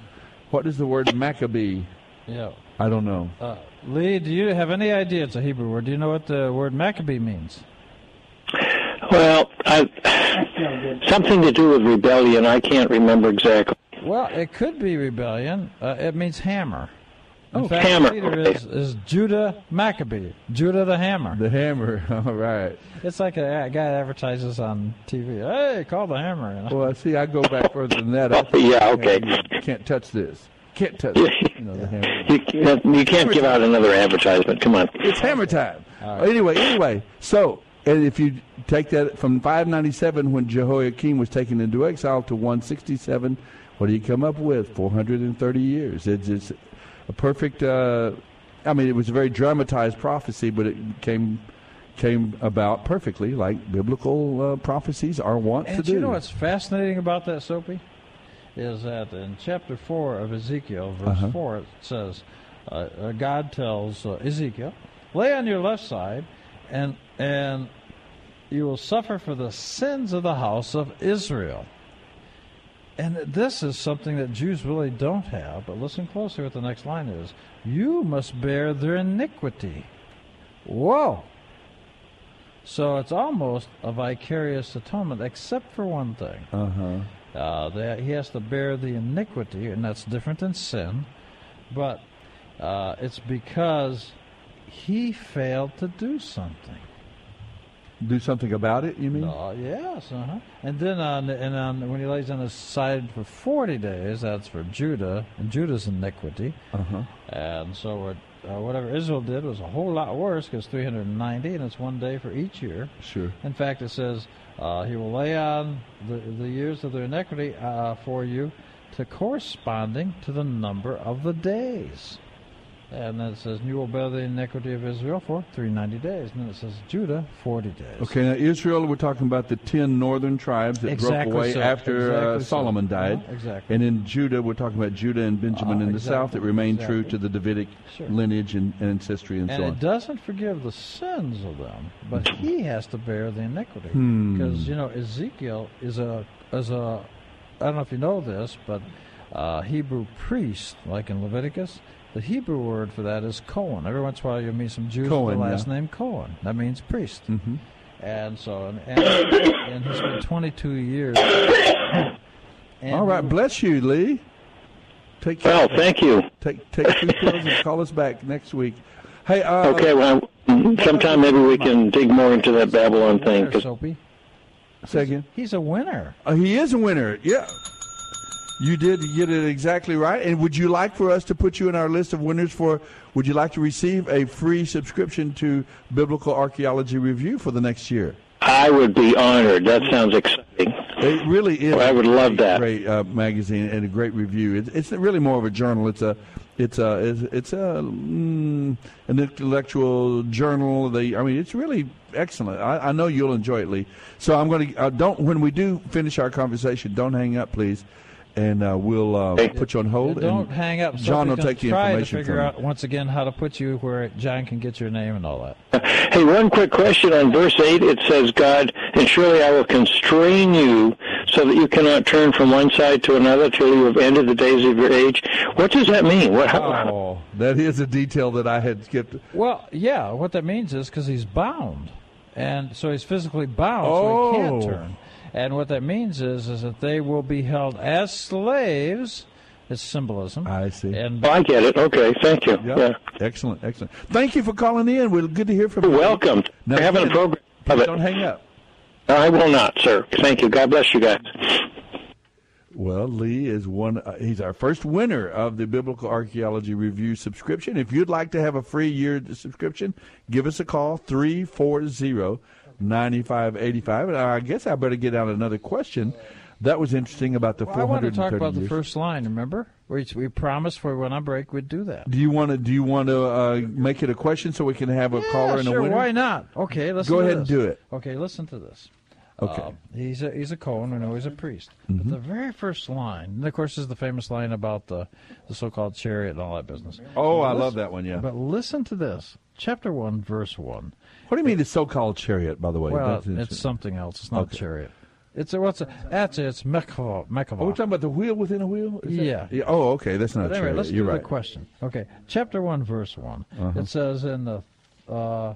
What does the word Maccabee? Yeah, I don't know. Uh, Lee, do you have any idea? It's a Hebrew word. Do you know what the word Maccabee means? Well, I, something to do with rebellion. I can't remember exactly. Well, it could be rebellion. Uh, it means hammer. In oh, fact, hammer. The leader is, is Judah Maccabee. Judah the Hammer. The Hammer, all right. It's like a, a guy advertises on T V. Hey, call the Hammer. You know? Well, see, I go back further than that. I think, yeah, okay. You can't touch this. Can't touch it. You know, the hammer. You can't, you can't give out another advertisement. Come on. It's hammer time. Right. Anyway, anyway, so and if you take that from five ninety-seven when Jehoiakim was taken into exile to one sixty-seven, what do you come up with? four hundred thirty years. It's, it's a perfect, uh, I mean, it was a very dramatized prophecy, but it came came about perfectly like biblical uh, prophecies are wont and to do. And you know what's fascinating about that, Soapy? Is that in chapter four of Ezekiel, verse uh-huh. four, it says, uh, uh, God tells uh, Ezekiel, lay on your left side, and and you will suffer for the sins of the house of Israel. And this is something that Jews really don't have, but listen closely what the next line is. You must bear their iniquity. Whoa! So it's almost a vicarious atonement, except for one thing. Uh-huh. Uh, that he has to bear the iniquity, and that's different than sin, but uh, it's because he failed to do something. Do something about it, you mean? Oh, yes, uh-huh. And then on, and on, when he lays on his side for forty days, that's for Judah, and Judah's iniquity. Uh-huh. And so what, uh, whatever Israel did was a whole lot worse, because three hundred ninety, and it's one day for each year. Sure. In fact, it says, Uh, he will lay on the, the years of their iniquity uh, for you to corresponding to the number of the days. And then it says, you will bear the iniquity of Israel for three hundred ninety days. And then it says, Judah, forty days. Okay, now Israel, we're talking about the ten northern tribes that exactly broke away so. after exactly uh, Solomon so. died. Yeah, exactly. And in Judah, we're talking about Judah and Benjamin uh, in exactly, the south that remained exactly. true to the Davidic sure. lineage and, and ancestry and, and so on. And it doesn't forgive the sins of them, but he has to bear the iniquity. Hmm. Because, you know, Ezekiel is a, is a, I don't know if you know this, but uh, Hebrew priest, like in Leviticus, the Hebrew word for that is Cohen. Every once in a while you meet some Jews with the last yeah. name Cohen. That means priest. Mm-hmm. And so, and, and, and he's been twenty-two years. All right, we, bless you, Lee. Take care. Well, thank you. Take take two pills and call us back next week. Hey. Uh, okay, well, sometime maybe we can dig more into that Babylon thing. Soapy. Say again. He's a winner. Uh, he is a winner, yeah. You did get it exactly right. And would you like for us to put you in our list of winners for, would you like to receive a free subscription to Biblical Archaeology Review for the next year? I would be honored. That sounds exciting. It really is. Well, I would love that. A great uh, magazine and a great review. It's, it's really more of a journal. It's a, it's a, it's, it's a mm, an intellectual journal. They, I mean, it's really excellent. I, I know you'll enjoy it, Lee. So I'm going to uh, don't when we do finish our conversation, don't hang up, please. And uh, we'll uh, hey, put you on hold. And don't hang up. John will take the information from you. Figure out once again how to put you where John can get your name and all that. Hey, one quick question on verse eight. It says, "God, and surely I will constrain you, so that you cannot turn from one side to another till you have ended the days of your age." What does that mean? What? How? Oh, that is a detail that I had skipped. Well, yeah, what that means is because he's bound, and so he's physically bound, oh. so he can't turn. And what that means is, is that they will be held as slaves. It's symbolism. I see. And oh, I get it. Okay, thank you. Yep. Yeah. Excellent, excellent. Thank you for calling in. We're good to hear from you. You're welcome. We're having a program. Please don't hang up. I will not, sir. Thank you. God bless you guys. Well, Lee is one. Uh, he's our first winner of the Biblical Archaeology Review subscription. If you'd like to have a free year subscription, give us a call, three four zero, nine five eight five. And I guess I better get out another question. That was interesting about the well, four hundred thirty years. I want to talk about years. the first line, remember? We, we promised we went on break we'd do that. Do you want to Do you want to uh, make it a question so we can have a yeah, caller and sure, a winner? Why not? Okay, listen Go to ahead this. and do it. Okay, listen to this. Okay. Uh, he's, a, he's a Cohen. We know he's a priest. Mm-hmm. But the very first line, and of course, is the famous line about the, the so-called chariot and all that business. Oh, but I listen, love that one, yeah. But listen to this. Chapter one, verse one. What do you mean the so-called chariot, by the way? Well, it's something else. It's not okay. a chariot. It's a, what's a, that's it. It's Merkabah. Merkabah. Oh, we're talking about the wheel within a wheel? Is yeah. That, yeah. Oh, okay. That's not but a chariot. Anyway, let's You're do right. the question. Okay. Chapter one, verse one. Uh-huh. It says, in the uh,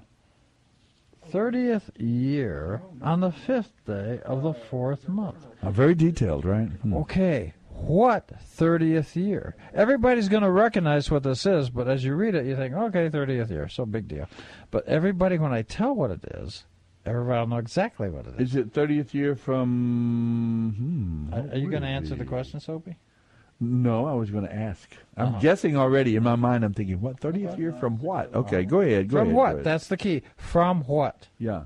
thirtieth year, on the fifth day of the fourth month. Uh, very detailed, right? Hmm. Okay. what thirtieth year? Everybody's going to recognize what this is, but as you read it, you think, okay, thirtieth year, so big deal. But everybody, when I tell what it is, everybody will know exactly what it is. Is it thirtieth year from... Hmm, are, are you going to answer the question, Soapy? No, I was going to ask. I'm uh-huh. guessing already. In my mind, I'm thinking, what, thirtieth year from what? Okay, go ahead. Go from ahead, what? Go ahead. That's the key. From what? Yeah.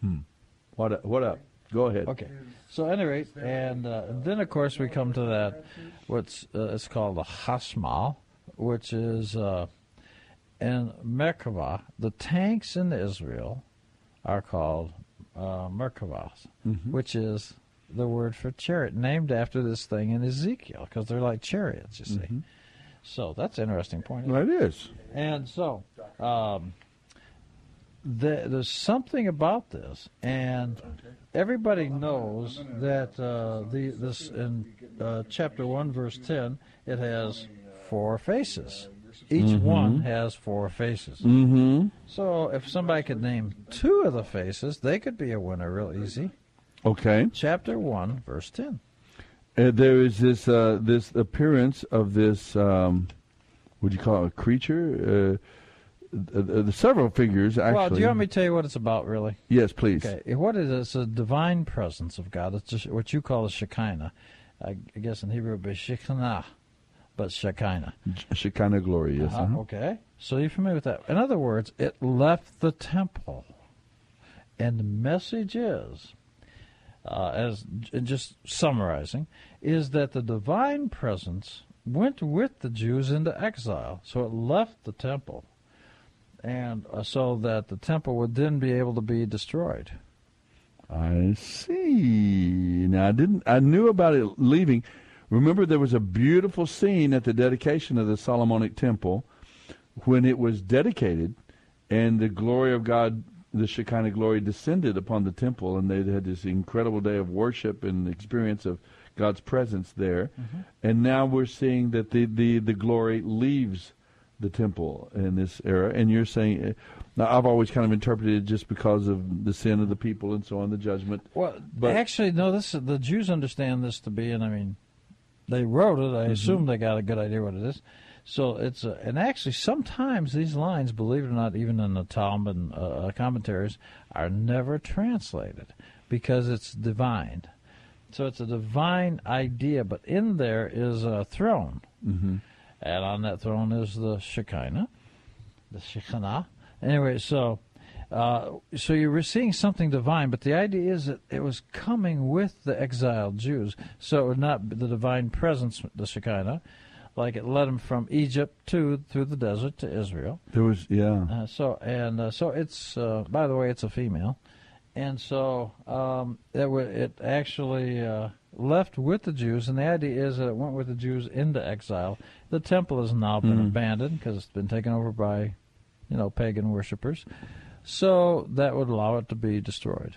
Hmm. What up? What up? Go ahead. Okay. So, at any rate, and uh, then, of course, we come to that, what's uh, it's called the Hasmal, which is uh, in Merkabah. The tanks in Israel are called uh, Merkabahs, mm-hmm. which is the word for chariot, named after this thing in Ezekiel, because they're like chariots, you see. Mm-hmm. So that's an interesting point. Well, it is. And so um, the, there's something about this, and everybody knows that uh, the this in uh, chapter one, verse ten, it has four faces. Each mm-hmm. one has four faces. Mm-hmm. So if somebody could name two of the faces, they could be a winner real easy. Okay. Chapter one, verse ten. Uh, there is this uh, this appearance of this, um, what do you call it, a creature? Uh, uh, uh, several figures, actually. Well, do you want me to tell you what it's about, really? Yes, please. Okay. What is it? It's a divine presence of God. It's just what you call a Shekinah. I guess in Hebrew it would be Shekinah, but Shekinah. Shekinah glory, yes. Uh, uh-huh. Okay. So you're familiar with that. In other words, it left the temple. And the message is... Uh, as just summarizing, is that the divine presence went with the Jews into exile, so it left the temple, and uh, so that the temple would then be able to be destroyed. I see. Now I didn't. I knew about it leaving. Remember, there was a beautiful scene at the dedication of the Solomonic Temple when it was dedicated, and the glory of God, the Shekinah glory, descended upon the temple, and they had this incredible day of worship and experience of God's presence there. Mm-hmm. And now we're seeing that the, the, the glory leaves the temple in this era. And you're saying, now I've always kind of interpreted it just because of the sin of the people and so on, the judgment. Well, but actually, no, this the Jews understand this to be, and I mean, they wrote it. I mm-hmm. assume they got a good idea what it is. So it's, a, and actually sometimes these lines, believe it or not, even in the Talmud uh, commentaries, are never translated because it's divine. So it's a divine idea, but in there is a throne. Mm-hmm. And on that throne is the Shekinah, the Shekinah. Anyway, so uh, so you're seeing something divine, but the idea is that it was coming with the exiled Jews. So it would not be the divine presence, the Shekinah, like it led them from Egypt to through the desert to Israel. There was yeah. Uh, so and uh, so it's uh, by the way, it's a female, and so um, it w- it actually uh, left with the Jews, and the idea is that it went with the Jews into exile. The temple has now been mm-hmm. abandoned because it's been taken over by, you know, pagan worshippers. So that would allow it to be destroyed.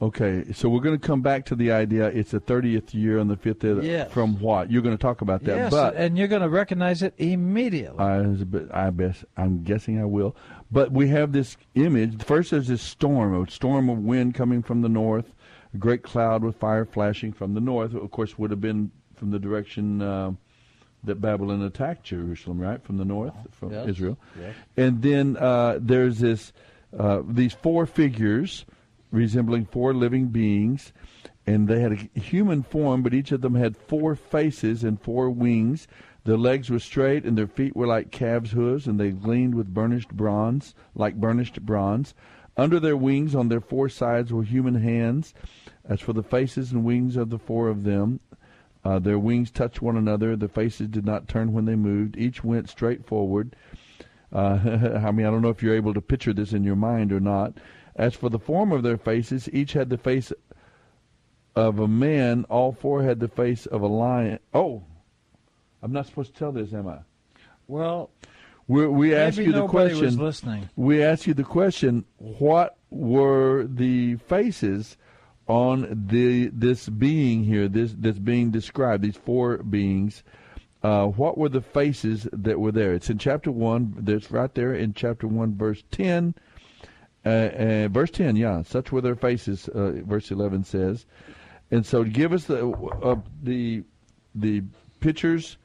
Okay, so we're going to come back to the idea. It's the thirtieth year on the fifth year yes. from what? You're going to talk about that. Yes, but and you're going to recognize it immediately. I, I guess, I'm guessing I will. But we have this image. First, there's this storm, a storm of wind coming from the north, a great cloud with fire flashing from the north. Of course, would have been from the direction uh, that Babylon attacked Jerusalem, right, from the north, from yes. Israel. Yes. And then uh, there's this uh, these four figures resembling four living beings, and they had a human form, but each of them had four faces and four wings. Their legs were straight, and their feet were like calves' hooves, and they gleamed with burnished bronze, like burnished bronze. Under their wings, on their four sides, were human hands. As for the faces and wings of the four of them, uh, their wings touched one another. Their faces did not turn when they moved. Each went straight forward. Uh, I mean, I don't know if you're able to picture this in your mind or not. As for the form of their faces, each had the face of a man. All four had the face of a lion. Oh, I'm not supposed to tell this, am I? Well, We're, we ask you the question. Maybe nobody was listening. We ask you the question: what were the faces on the this being here? This that's being described. These four beings. Uh, what were the faces that were there? It's in chapter one. That's right there in chapter one, verse ten. Uh, uh, verse ten, yeah. Such were their faces, uh, verse eleven says. And so, give us the uh, the the pictures.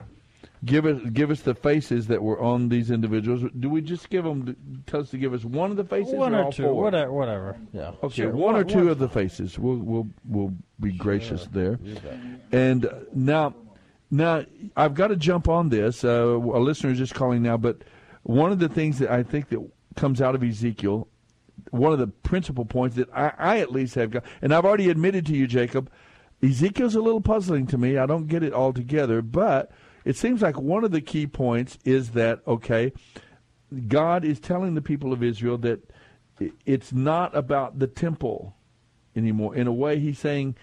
Give us, give us the faces that were on these individuals. Do we just give them, tell us to give us one of the faces, one or, or all two, four? Whatever, whatever. Yeah. Okay, sure. one, one or two one. of the faces. We'll we'll we'll be gracious sure. there. And now, now I've got to jump on this. Uh, a listener is just calling now, but one of the things that I think that comes out of Ezekiel, one of the principal points that I, I at least have got, and I've already admitted to you, Jacob, Ezekiel's a little puzzling to me. I don't get it all together, but it seems like one of the key points is that, okay, God is telling the people of Israel that it's not about the temple anymore. In a way, he's saying,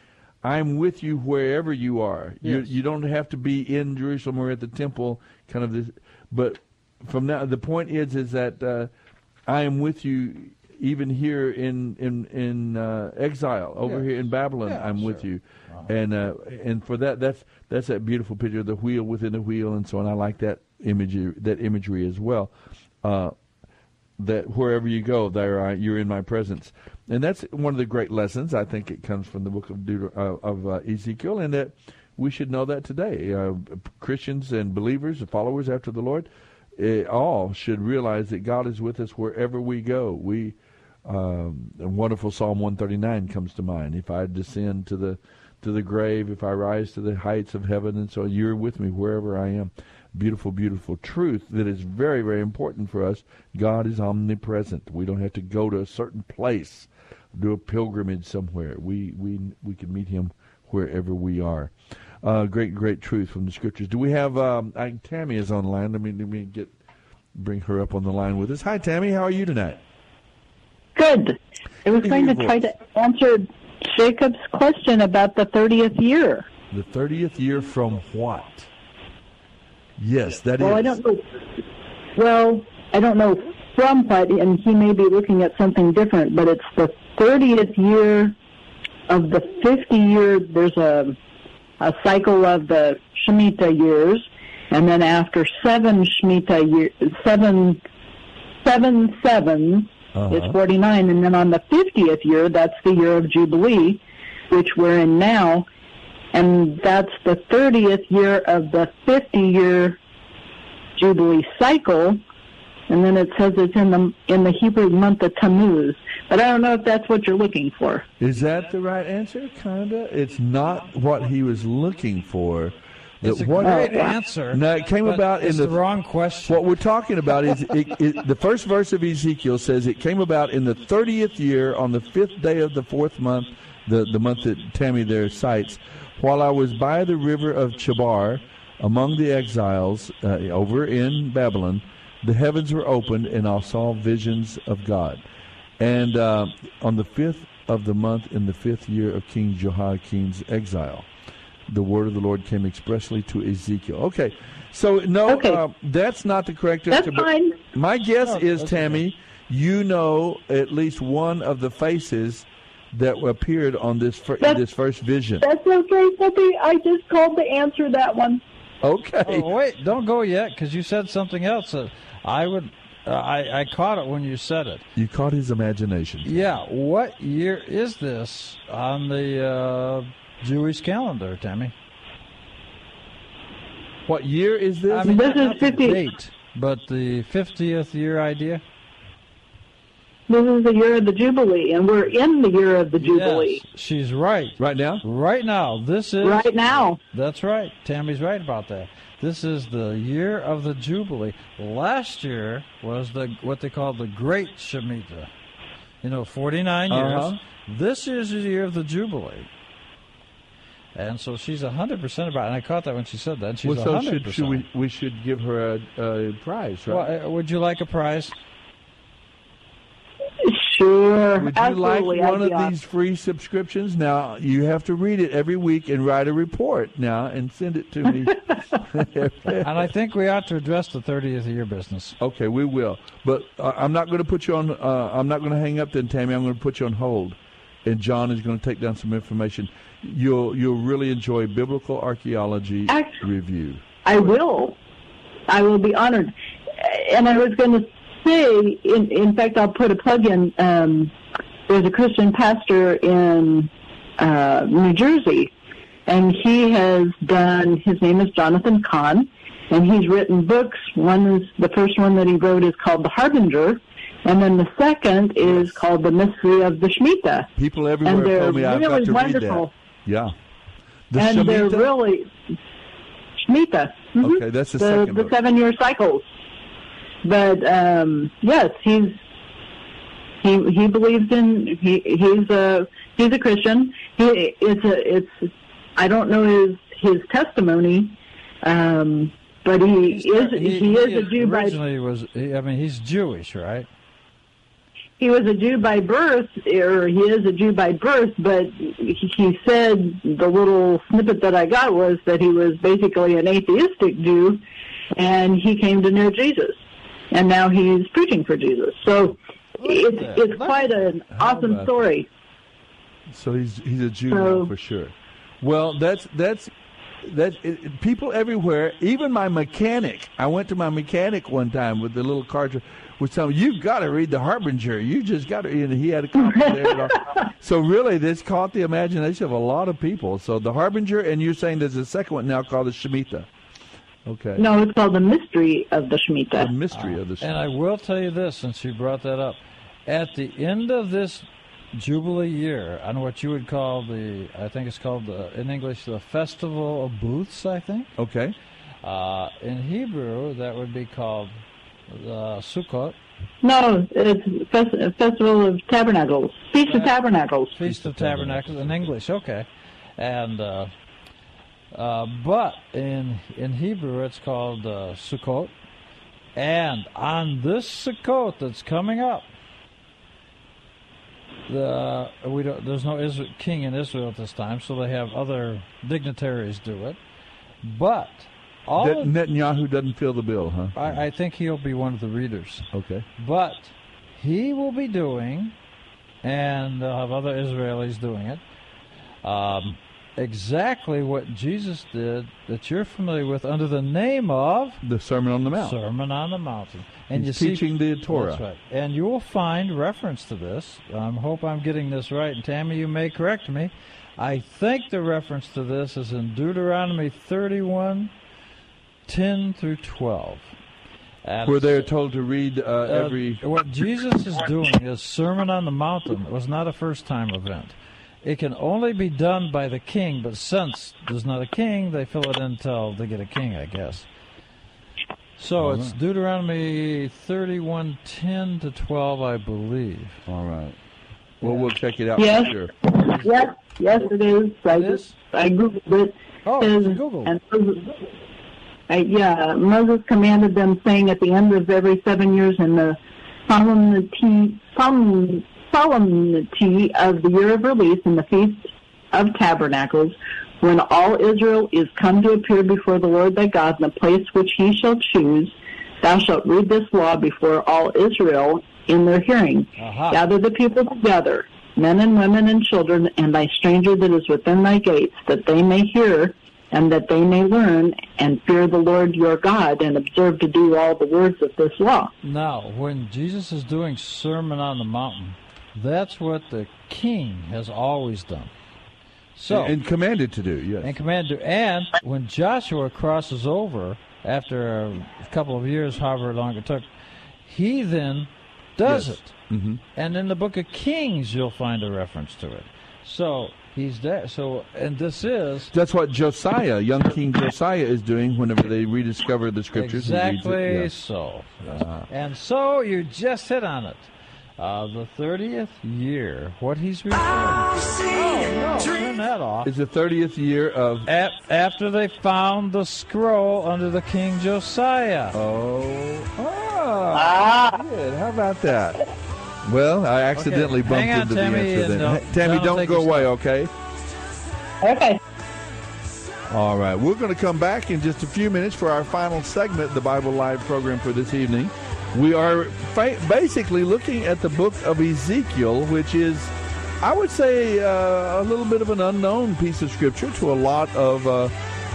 I'm with you wherever you are. Yes. You, you don't have to be in Jerusalem or at the temple. Kind of this, but from now, the point is is that uh, I am with you even here in in, in uh, exile, over yes. here in Babylon. Yeah, I'm sure. with you. And uh, and for that, that's that's that beautiful picture of the wheel within the wheel, and so on. I like that imagery, that imagery as well. Uh, that wherever you go, there I, you're in my presence, and that's one of the great lessons. I think it comes from the book of Deuter- uh, of uh, Ezekiel, and that we should know that today, uh, Christians and believers and followers after the Lord, uh, all should realize that God is with us wherever we go. We, um, a wonderful Psalm one thirty-nine comes to mind. If I descend to the to the grave, if I rise to the heights of heaven, and so you're with me wherever I am. Beautiful, beautiful truth that is very, very important for us. God is omnipresent. We don't have to go to a certain place, do a pilgrimage somewhere. We we we can meet him wherever we are. Uh, great, great truth from the scriptures. Do we have? Um, I, Tammy is online. Let me let me get bring her up on the line with us. Hi, Tammy. How are you tonight? Good. I was going to try to answer Jacob's question about the thirtieth year. The thirtieth year from what? Yes, that well, is. Well, I don't know. Well, I don't know from what, and he may be looking at something different. But it's the thirtieth year of the fifty year. There's a a cycle of the Shemitah years, and then after seven Shemitah years, seven, seven, seven. Uh-huh. It's forty-nine, and then on the fiftieth year, that's the year of Jubilee, which we're in now, and that's the thirtieth year of the fifty-year Jubilee cycle, and then it says it's in the in the Hebrew month of Tammuz, but I don't know if that's what you're looking for. Is that the right answer, kinda? It's not what he was looking for. It's a what, great answer. No, it came about in the, the wrong question. What we're talking about is it, it, the first verse of Ezekiel says it came about in the thirtieth year on the fifth day of the fourth month, the, the month that Tammy there cites, while I was by the river of Chebar among the exiles uh, over in Babylon, the heavens were opened and I saw visions of God. And uh, on the fifth of the month in the fifth year of King Jehoiakim's exile, the word of the Lord came expressly to Ezekiel. Okay, so no, okay. Uh, that's not the correct answer. That's fine. My guess oh, is, Tammy, okay. you know at least one of the faces that appeared on this fir- in this first vision. That's okay, Sophie. I just called to answer that one. Okay. Oh, wait, don't go yet, because you said something else. That I would. Uh, I, I caught it when you said it. You caught his imagination. Yeah. What year is this on the Uh, Jewish calendar, Tammy? What year is this? I mean, this is fifty. Date, but the fiftieth year idea. This is the year of the Jubilee, and we're in the year of the Jubilee. Yes, she's right. Right now? Right now. This is right now. That's right. Tammy's right about that. This is the year of the Jubilee. Last year was the what they call the Great Shemitah. You know, forty-nine uh-huh. years. This is the year of the Jubilee. And so she's one hundred percent about it. And I caught that when she said that. And she's well, so one hundred percent. Should, should we, we should give her a, a prize, right? Well, uh, would you like a prize? Sure. Would you Absolutely. like one I'd of off. these free subscriptions? Now, you have to read it every week and write a report now and send it to me. And I think we ought to address the thirtieth year business. Okay, we will. But uh, I'm not going to put you on, uh, I'm not going to hang up then, Tammy. I'm going to put you on hold. And John is going to take down some information. You'll you'll really enjoy Biblical Archaeology Actually, Review. I will. I will be honored. And I was going to say, in, in fact, I'll put a plug in. Um, there's a Christian pastor in uh, New Jersey and he has done, his name is Jonathan Kahn, and he's written books. One is, the first one that he wrote is called The Harbinger, and then the second is called The Mystery of the Shemitah. People everywhere tell me I've got to wonderful. read that. Yeah. The and Shemitah? They're really... Shemitah. Mm-hmm. Okay, that's the, the second book. The seven-year cycles. But, um, yes, he's... He he believes in he he's a he's a Christian. He it's a it's I don't know his his testimony, um, but he he's, is he, he, he is, is a Jew originally by, was I mean he's Jewish, right? He was a Jew by birth, or he is a Jew by birth. But he, he said the little snippet that I got was that he was basically an atheistic Jew, and he came to know Jesus, and now he's preaching for Jesus. So. It's that. it's Look quite an awesome story. That? So he's he's a Jew so. for sure. Well, that's that's that. People everywhere, even my mechanic. I went to my mechanic one time with the little cartridge. Was telling me, you've got to read The Harbinger. You just got to. And he had a copy there. So really, this caught the imagination of a lot of people. So The Harbinger, and you're saying there's a second one now called the Shemitah. Okay. No, it's called The Mystery of the Shemitah. The Mystery of the Shemitah. And I will tell you this, since you brought that up. At the end of this Jubilee year, on what you would call the, I think it's called the, in English, the Festival of Booths, I think. Okay. Uh, in Hebrew, that would be called the Sukkot. No, it's Fest- Festival of Tabernacles. Feast yeah. of Tabernacles. Feast, Feast of Tabernacles. Tabernacles in English, okay. And... Uh, Uh, but in in Hebrew, it's called uh, Sukkot. And on this Sukkot that's coming up, the we don't, there's no Israel, king in Israel at this time, so they have other dignitaries do it. But all that, of, Netanyahu doesn't feel the bill, huh? I, I think he'll be one of the readers. Okay. But he will be doing, and they'll have other Israelis doing it, um... exactly what Jesus did that you're familiar with under the name of... The Sermon on the Mount. Sermon on the Mountain. And He's you teaching see, the Torah. That's right. And you will find reference to this. I um, hope I'm getting this right. And Tammy, you may correct me. I think the reference to this is in Deuteronomy thirty-one, ten through twelve. And where they're told to read uh, uh, every... What Jesus is doing is Sermon on the Mountain. It was not a first-time event. It can only be done by the king, but since there's not a king, they fill it in until they get a king, I guess. So right. It's Deuteronomy thirty-one, ten to twelve, I believe. All right. Well, yeah. We'll check it out yes. for sure. Yes, yes, it is. I, it is? I Googled it. Oh, it's Google. And Moses, I, yeah, Moses commanded them, saying, at the end of every seven years in the solemnity, solemnity, solemnity of the year of release and the Feast of Tabernacles, when all Israel is come to appear before the Lord thy God in the place which he shall choose, thou shalt read this law before all Israel in their hearing. Uh-huh. Gather the people together, men and women and children, and thy stranger that is within thy gates, that they may hear and that they may learn and fear the Lord your God and observe to do all the words of this law. Now, when Jesus is doing Sermon on the Mountain, that's what the king has always done. So and, and commanded to do, yes. And commanded to. And when Joshua crosses over, after a couple of years, however long it took, he then does yes. it. Mm-hmm. And in the book of Kings, you'll find a reference to it. So he's there. So, and this is... That's what Josiah, young King Josiah, is doing whenever they rediscover the scriptures. Exactly yes. so. Uh-huh. And so you just hit on it. Uh, the thirtieth year, what he's referring to. Oh, no, turn that off. It's the thirtieth year of... A- after they found the scroll under the King Josiah. Oh. Oh. Ah. Good. How about that? Well, I accidentally okay. bumped on, into Tammy, the answer then. No, hey, Tammy, don't, don't go away, okay? Okay. All right. We're going to come back in just a few minutes for our final segment, the Bible Live program for this evening. We are fa- basically looking at the book of Ezekiel, which is, I would say, uh, a little bit of an unknown piece of scripture to a lot of, uh,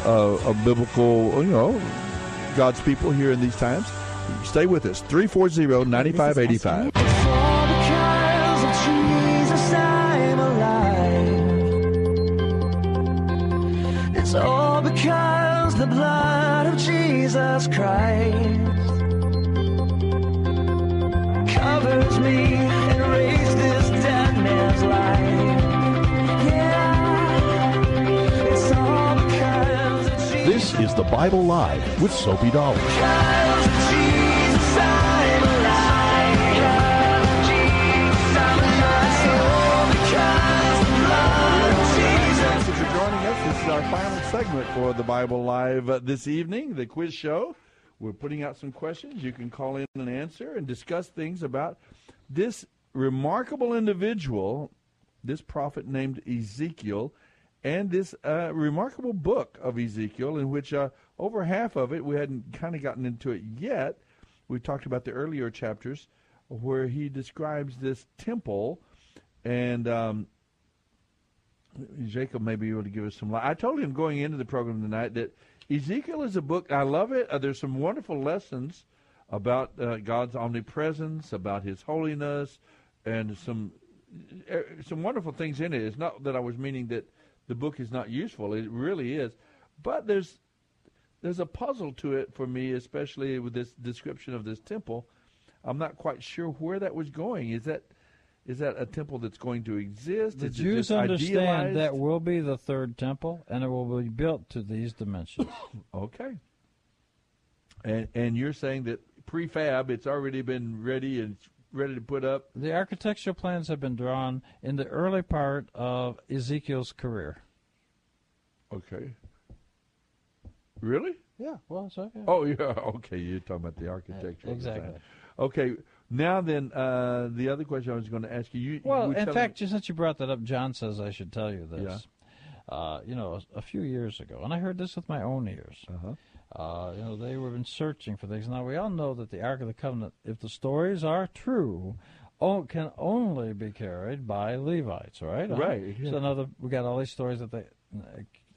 uh, of biblical, you know, God's people here in these times. Stay with us. three four zero, nine five eight five. Jesus Christ covers me and raised this dead man's life. Yeah, it's all because of Jesus. This is The Bible Live with Soapy Dollar. Because of Jesus, I'm alive. Because of Jesus, I'm alive. Because of love of Jesus. Thanks for joining us. This is our final segment for The Bible Live uh, this evening, the quiz show. We're putting out some questions. You can call in and answer and discuss things about this remarkable individual, this prophet named Ezekiel, and this uh, remarkable book of Ezekiel, in which uh, over half of it, we hadn't kind of gotten into it yet. We talked about the earlier chapters where he describes this temple, and um Jacob may be able to give us some light. I told him going into the program tonight that Ezekiel is a book. I love it. Uh, there's some wonderful lessons about uh, God's omnipresence, about His holiness, and some uh, some wonderful things in it. It's not that I was meaning that the book is not useful. It really is. But there's there's a puzzle to it for me, especially with this description of this temple. I'm not quite sure where that was going. Is that... Is that a temple that's going to exist? The Is Jews it just understand idealized? That will be the third temple, and it will be built to these dimensions. Okay. And and you're saying that prefab, it's already been ready and ready to put up? The architectural plans have been drawn in the early part of Ezekiel's career. Okay. Really? Yeah. Well, so, yeah. Oh, yeah. Okay, you're talking about the architectural yeah, exactly. design. Okay. Now then, uh, the other question I was going to ask you. you well, in fact, just since you brought that up, John says I should tell you this. Yeah. Uh, you know, a, a few years ago, and I heard this with my own ears. Uh-huh. Uh, you know, they were been searching for things. Now, we all know that the Ark of the Covenant, if the stories are true, oh, can only be carried by Levites, right? Right. Uh, yeah. So now the, we got all these stories that they uh,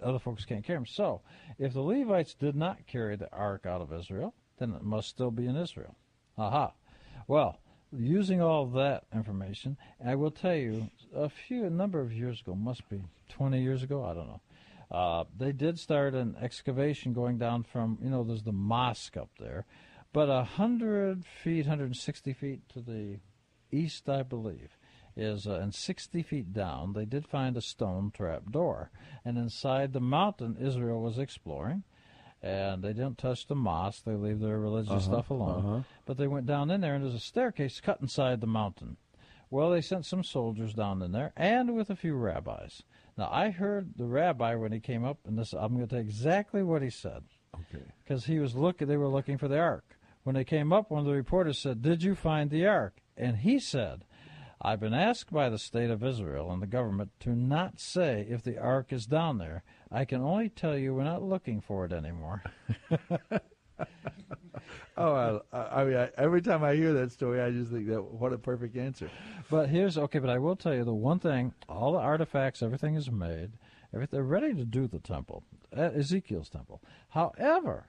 other folks can't carry them. So if the Levites did not carry the Ark out of Israel, then it must still be in Israel. Aha. Well, using all that information, I will tell you, a few a number of years ago, must be twenty years ago, I don't know, uh, they did start an excavation going down from, you know, there's the mosque up there, but one hundred feet, one hundred sixty feet to the east, I believe, is uh, and sixty feet down, they did find a stone trap door, and inside the mountain Israel was exploring. And they didn't touch the mosque. They leave their religious uh-huh, stuff alone. Uh-huh. But they went down in there, and there's a staircase cut inside the mountain. Well, they sent some soldiers down in there, and with a few rabbis. Now, I heard the rabbi when he came up, and this I'm going to tell you exactly what he said. Okay. Because he was looking, they were looking for the ark. When they came up, one of the reporters said, "Did you find the ark?" And he said, "I've been asked by the state of Israel and the government to not say if the ark is down there. I can only tell you we're not looking for it anymore." oh, I, I mean, I, every time I hear that story, I just think, that what a perfect answer. But here's, okay, but I will tell you the one thing, all the artifacts, everything is made. Everything, they're ready to do the temple, Ezekiel's temple. However,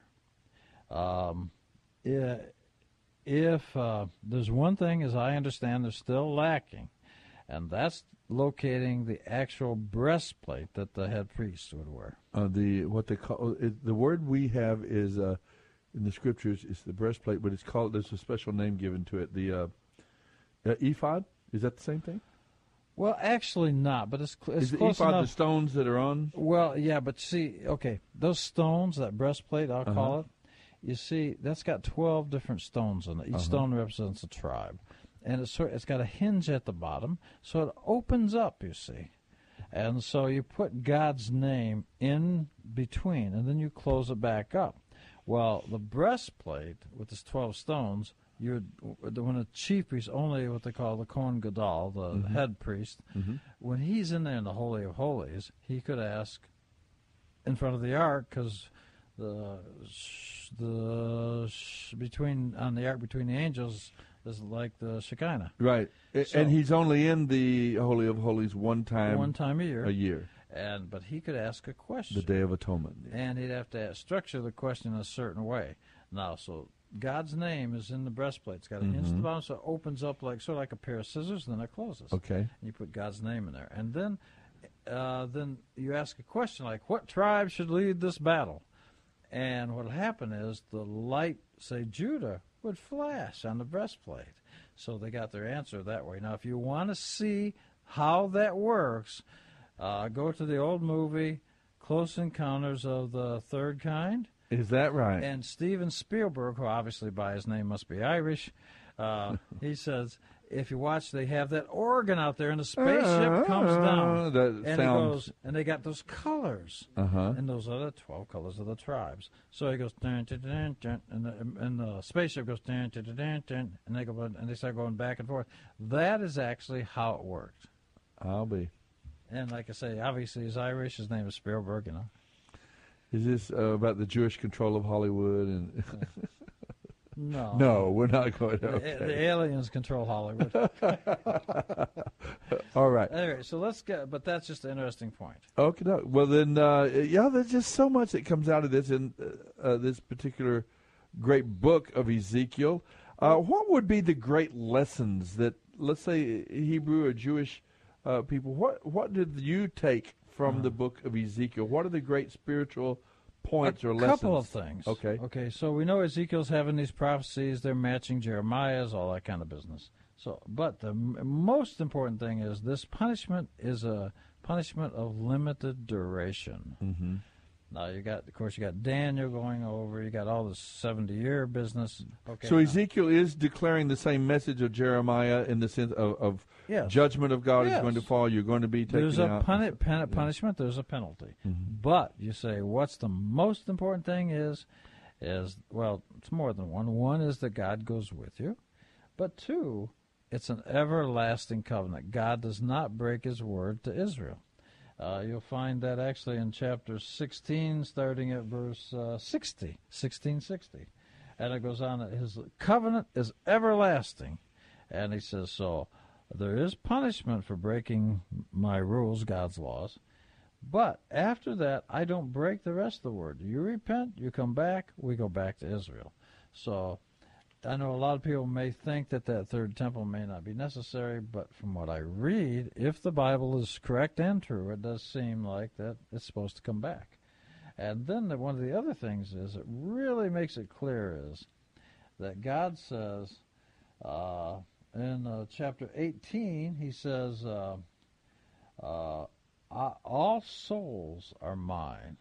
um, it, If uh, there's one thing, as I understand, they're still lacking, and that's locating the actual breastplate that the head priest would wear. Uh, the what they call it, the word we have is uh, in the scriptures is the breastplate, but it's called. There's a special name given to it. The uh, uh, ephod, is that the same thing? Well, actually not, but it's, cl- it's is close enough. Is the ephod the stones that are on? Well, yeah, but see, okay, those stones, that breastplate, I'll uh-huh. call it. You see, that's got twelve different stones in it. Each uh-huh. stone represents a tribe. And it's sort of, it's got a hinge at the bottom, so it opens up, you see. And so you put God's name in between, and then you close it back up. Well, the breastplate with its twelve stones, you would, when a chief priest, only what they call the Kohen Gadol, the mm-hmm. head priest, mm-hmm. when he's in there in the Holy of Holies, he could ask in front of the ark, because... The sh- the sh- between on the ark between the angels is like the Shekinah, right? So, and he's only in the Holy of Holies one time, one time a year, a year. And but he could ask a question, the Day of Atonement, yeah. and he'd have to ask, structure the question in a certain way. Now, so God's name is in the breastplate. It's got a mm-hmm. hinge at the bottom, so it opens up like sort of like a pair of scissors, and then it closes. Okay, and you put God's name in there, and then uh, then you ask a question like, "What tribe should lead this battle?" And what happened is the light, say, Judah, would flash on the breastplate. So they got their answer that way. Now, if you want to see how that works, uh, go to the old movie, Close Encounters of the Third Kind. Is that right? And Steven Spielberg, who obviously by his name must be Irish, uh, he says, if you watch, they have that organ out there, and the spaceship uh, comes down, that and sounds... it goes, and they got those colors, uh-huh. and those are the twelve colors of the tribes. So he goes, dun, dun, dun, dun, and, the, and the spaceship goes, dun, dun, dun, dun, and they go, and they start going back and forth. That is actually how it worked. I'll be. And like I say, obviously he's Irish. His name is Spielberg, you know. Is this uh, about the Jewish control of Hollywood? And no. No, we're not going to. Okay. The, the aliens control Hollywood. All right. Anyway, so let's get, but that's just an interesting point. Okay. No. Well, then, uh, yeah, there's just so much that comes out of this in uh, this particular great book of Ezekiel. Uh, what would be the great lessons that, let's say, Hebrew or Jewish uh, people, what, what did you take from the book of Ezekiel? What are the great spiritual points a or lessons? A couple of things. Okay. Okay, so we know Ezekiel's having these prophecies. They're matching Jeremiah's, all that kind of business. So, but the m most important thing is this punishment is a punishment of limited duration. Mm-hmm. Now, you got, of course, you got Daniel going over. You got all this seventy-year business. Okay, so now, Ezekiel is declaring the same message of Jeremiah in the sense of, of yes. judgment of God yes. is going to fall. You're going to be taken There's out. There's a puni punishment. There's a penalty. Mm-hmm. But you say, what's the most important thing is, is, well, it's more than one. One is that God goes with you. But two, it's an everlasting covenant. God does not break his word to Israel. Uh, you'll find that actually in chapter sixteen, starting at verse uh, sixty, sixteen sixty. And it goes on, his covenant is everlasting. And he says, so there is punishment for breaking my rules, God's laws. But after that, I don't break the rest of the word. You repent, you come back, we go back to Israel. So I know a lot of people may think that that third temple may not be necessary, but from what I read, if the Bible is correct and true, it does seem like that it's supposed to come back. And then the, one of the other things is, it really makes it clear is that God says uh, in uh, chapter eighteen, he says, uh, uh, all souls are mine.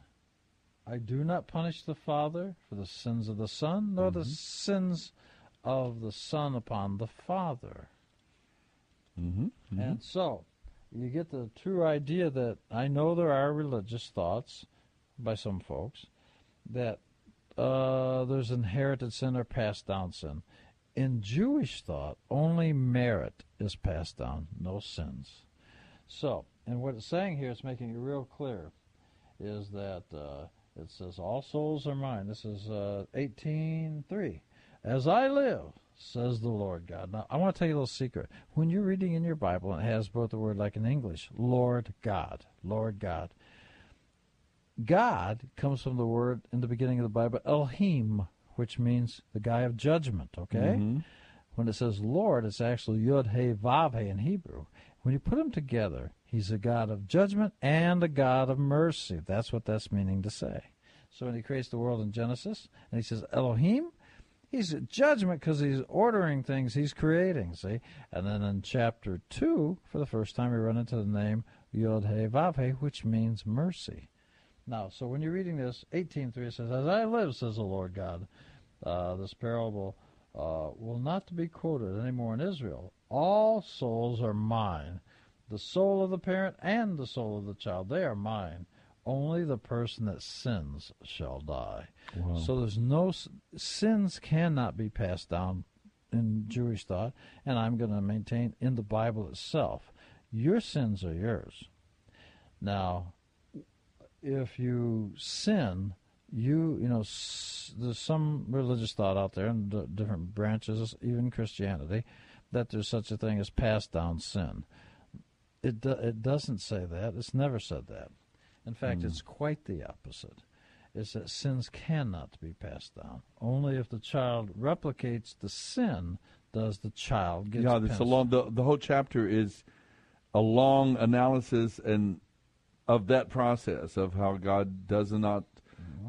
I do not punish the Father for the sins of the Son, nor mm-hmm. the sins of the Son upon the Father. Mm-hmm. Mm-hmm. And so you get the true idea that I know there are religious thoughts by some folks that uh, there's inherited sin or passed down sin. In Jewish thought, only merit is passed down, no sins. So, and what it's saying here, it's making it real clear, is that uh, it says, all souls are mine. This is uh, eighteen three. As I live, says the Lord God. Now, I want to tell you a little secret. When you're reading in your Bible, and it has both the word, like in English, Lord God, Lord God. God comes from the word in the beginning of the Bible, Elohim, which means the guy of judgment, okay? Mm-hmm. When it says Lord, it's actually Yod-Heh-Vav-Heh in Hebrew. When you put them together, he's a God of judgment and a God of mercy. That's what that's meaning to say. So when he creates the world in Genesis, and he says Elohim, he's at judgment because he's ordering things he's creating, see? And then in chapter two, for the first time, we run into the name Yod-Heh-Vav-Heh, which means mercy. Now, so when you're reading this, eighteen three, it says, as I live, says the Lord God, uh, this parable uh, will not be quoted anymore in Israel. All souls are mine. The soul of the parent and the soul of the child, they are mine. Only the person that sins shall die. Wow. So there's no, sins cannot be passed down in Jewish thought, and I'm going to maintain in the Bible itself, your sins are yours. Now, if you sin, you, you know, s there's some religious thought out there in d different branches, even Christianity, that there's such a thing as passed down sin. It, do, it doesn't say that. It's never said that. In fact, mm. it's quite the opposite. It's that sins cannot be passed down. Only if the child replicates the sin does the child get yeah, it's a long, the, the whole chapter is a long analysis and of that process of how God does not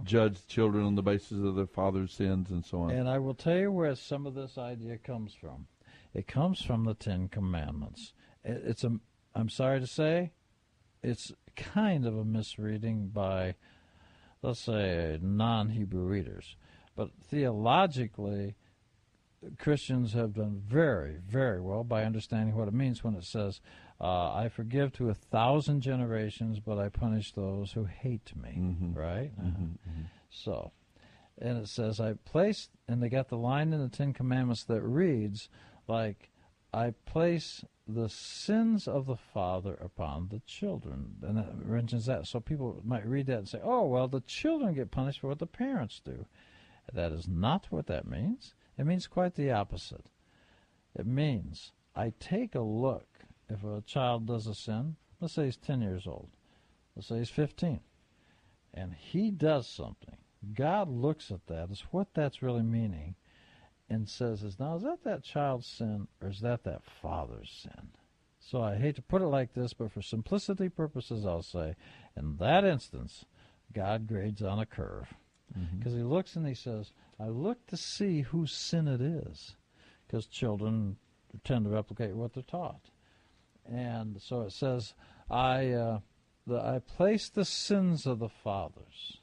judge children on the basis of their father's sins and so on. And I will tell you where some of this idea comes from. It comes from the Ten Commandments. It's a, I'm sorry to say, it's kind of a misreading by, let's say, non-Hebrew readers. But theologically, Christians have done very, very well by understanding what it means when it says, uh, I forgive to a thousand generations, but I punish those who hate me, mm-hmm. right? Uh-huh. Mm-hmm. Mm-hmm. So, and it says, I place, and they got the line in the Ten Commandments that reads, like, I place the sins of the father upon the children. And that mentions that. So people might read that and say, oh, well, the children get punished for what the parents do. That is not what that means. It means quite the opposite. It means I take a look. If a child does a sin, let's say he's ten years old, let's say he's fifteen, and he does something, God looks at that as what that's really meaning and says, is now is that that child's sin or is that that father's sin? So I hate to put it like this, but for simplicity purposes, I'll say, in that instance, God grades on a curve. Because mm-hmm. he looks and he says, I look to see whose sin it is. Because children tend to replicate what they're taught. And so it says, I uh, the, I place the sins of the fathers.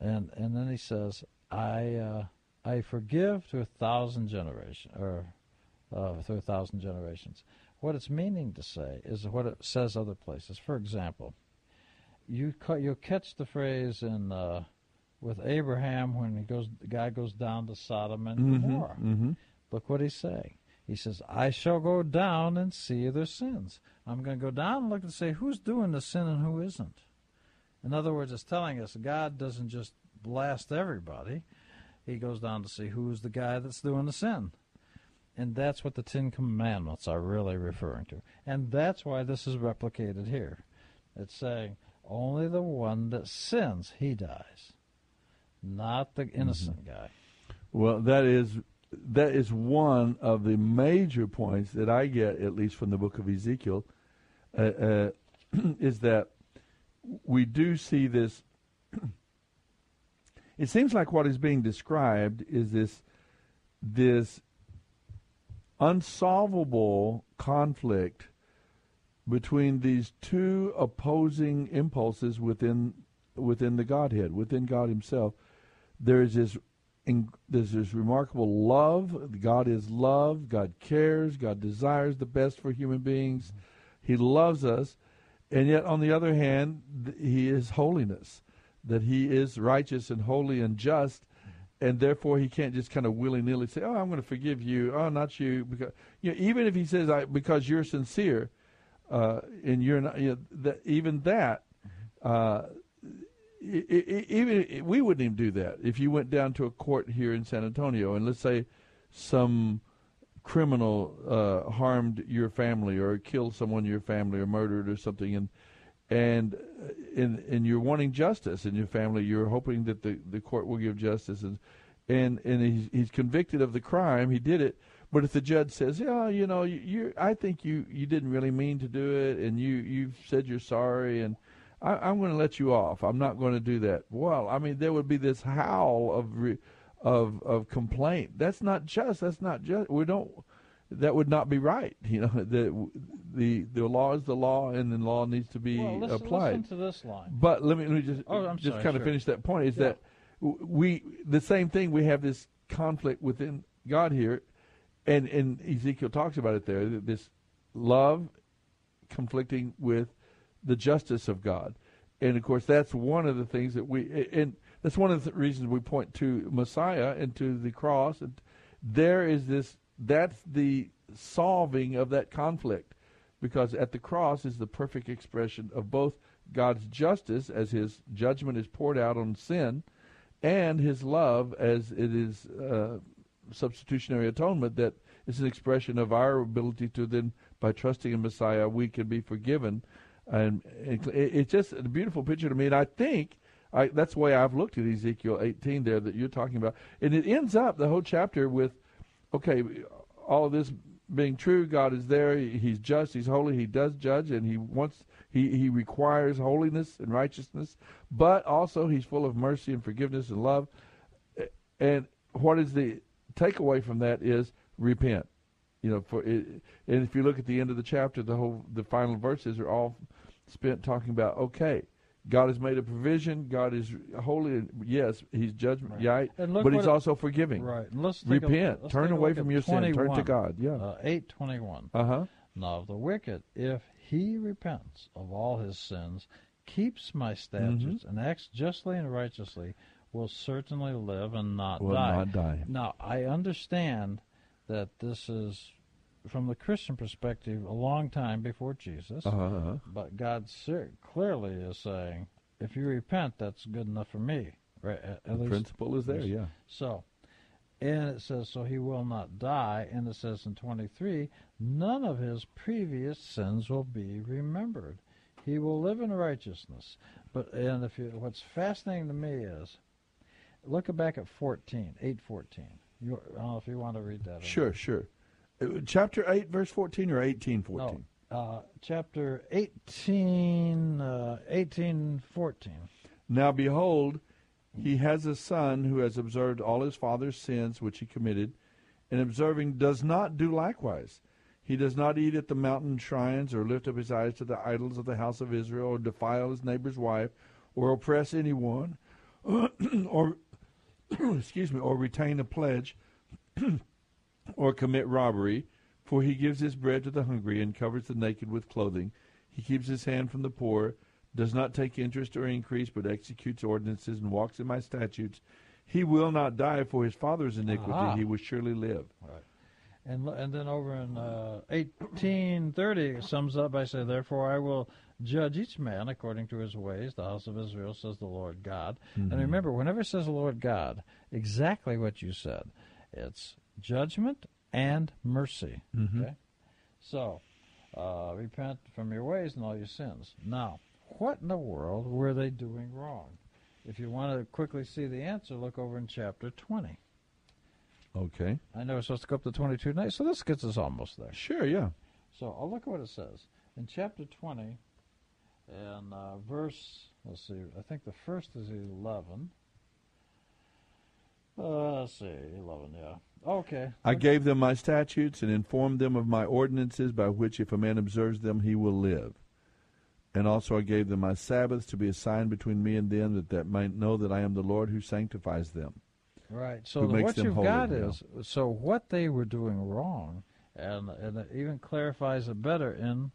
And and then he says, I uh, I forgive to a thousand generations, or uh, through a thousand generations. What it's meaning to say is what it says other places. For example, you ca- you'll catch the phrase in... Uh, with Abraham when he goes, the guy goes down to Sodom and mm-hmm, Gomorrah. Mm-hmm. Look what he's saying. He says, I shall go down and see their sins. I'm going to go down and look and say who's doing the sin and who isn't. In other words, it's telling us God doesn't just blast everybody. He goes down to see who's the guy that's doing the sin. And that's what the Ten Commandments are really referring to. And that's why this is replicated here. It's saying only the one that sins, he dies. Not the innocent mm-hmm. guy. Well, that is that is one of the major points that I get, at least from the book of Ezekiel, uh, uh, is that we do see this. It seems like what is being described is this this unsolvable conflict between these two opposing impulses within within the Godhead, within God Himself. There is this, there's this remarkable love. God is love. God cares. God desires the best for human beings. He loves us. And yet, on the other hand, He is holiness, that He is righteous and holy and just, and therefore He can't just kind of willy-nilly say, oh, I'm going to forgive you. Oh, not you. Because, you know, even if He says, I, because you're sincere, uh, and you're not, you know, that, even that, uh, I, I, even we wouldn't even do that. If you went down to a court here in San Antonio and let's say some criminal uh, harmed your family or killed someone in your family or murdered or something, and and and, and you're wanting justice in your family, you're hoping that the, the court will give justice, and and, and he's, he's convicted of the crime, he did it, but if the judge says, yeah, you know, you, you I think you, you didn't really mean to do it, and you you've said you're sorry, and I, I'm going to let you off. I'm not going to do that. Well, I mean, there would be this howl of re, of of complaint. That's not just. That's not just. We don't. That would not be right. You know, the the the law is the law, and the law needs to be well, listen, applied. Listen to this line. But let me, let me just oh, I'm just sorry, kind sure. of finish that point. Is yeah. that we the same thing? We have this conflict within God here, and and Ezekiel talks about it there. This love conflicting with the justice of God. And of course, that's one of the things that we, and that's one of the reasons we point to Messiah and to the cross. And there is this, that's the solving of that conflict, because at the cross is the perfect expression of both God's justice as His judgment is poured out on sin, and His love as it is uh, substitutionary atonement, that is an expression of our ability to then, by trusting in Messiah, we can be forgiven. And it's just a beautiful picture to me, and I think I, that's the way I've looked at Ezekiel eighteen there that you're talking about. And it ends up, the whole chapter, with, okay, all this being true. God is there. He, he's just. He's holy. He does judge, and he wants. He, he requires holiness and righteousness, but also he's full of mercy and forgiveness and love. And what is the takeaway from that is repent. You know, for it, and if you look at the end of the chapter, the whole the final verses are all spent talking about, okay, God has made a provision. God is holy. And yes, he's judgment, right? Yeah, but he's it, also forgiving. Right. And let's repent. A, let's turn away from your sin. Turn to God. Yeah. Uh, eight twenty-one. Uh-huh. Now, of the wicked, if he repents of all his sins, keeps my statutes, mm-hmm. and acts justly and righteously, will certainly live and not will die. not die. Now, I understand that this is, from the Christian perspective, a long time before Jesus. Uh-huh. But God ser- clearly is saying, if you repent, that's good enough for me. Right? At, at the least, principle is there, yeah. So, and it says, so he will not die. And it says in twenty-three, none of his previous sins will be remembered. He will live in righteousness. But and if you, what's fascinating to me is, look back at fourteen, eight fourteen. You, I don't know if you want to read that. Sure, sure. Chapter eight, verse fourteen, or eighteen, fourteen? No, uh, chapter eighteen, uh, eighteen, fourteen. Now behold, he has a son who has observed all his father's sins which he committed, and observing does not do likewise. He does not eat at the mountain shrines, or lift up his eyes to the idols of the house of Israel, or defile his neighbor's wife, or oppress anyone, or excuse me, or retain a pledge, or commit robbery, for he gives his bread to the hungry and covers the naked with clothing. He keeps his hand from the poor, does not take interest or increase, but executes ordinances and walks in my statutes. He will not die for his father's iniquity. Aha. He will surely live. Right. And and then over in uh, eighteen thirty, it sums up by saying, therefore I will judge each man according to his ways, the house of Israel, says the Lord God. Mm-hmm. And remember, whenever it says the Lord God, exactly what you said, it's judgment and mercy. Mm-hmm. Okay, so uh, repent from your ways and all your sins. Now, what in the world were they doing wrong? If you want to quickly see the answer, look over in chapter twenty. Okay. I know we're supposed to go up to twenty-two tonight, so this gets us almost there. Sure, yeah. So I'll look at what it says. In chapter twenty, and uh, verse, let's see, I think the first is eleven. Uh, let's see, eleven, yeah. Okay. I gave them my statutes and informed them of my ordinances, by which if a man observes them, he will live. And also I gave them my Sabbaths to be a sign between me and them, that that might know that I am the Lord who sanctifies them. Right. So the, what you've got is, so what they were doing wrong, and, and it even clarifies it better in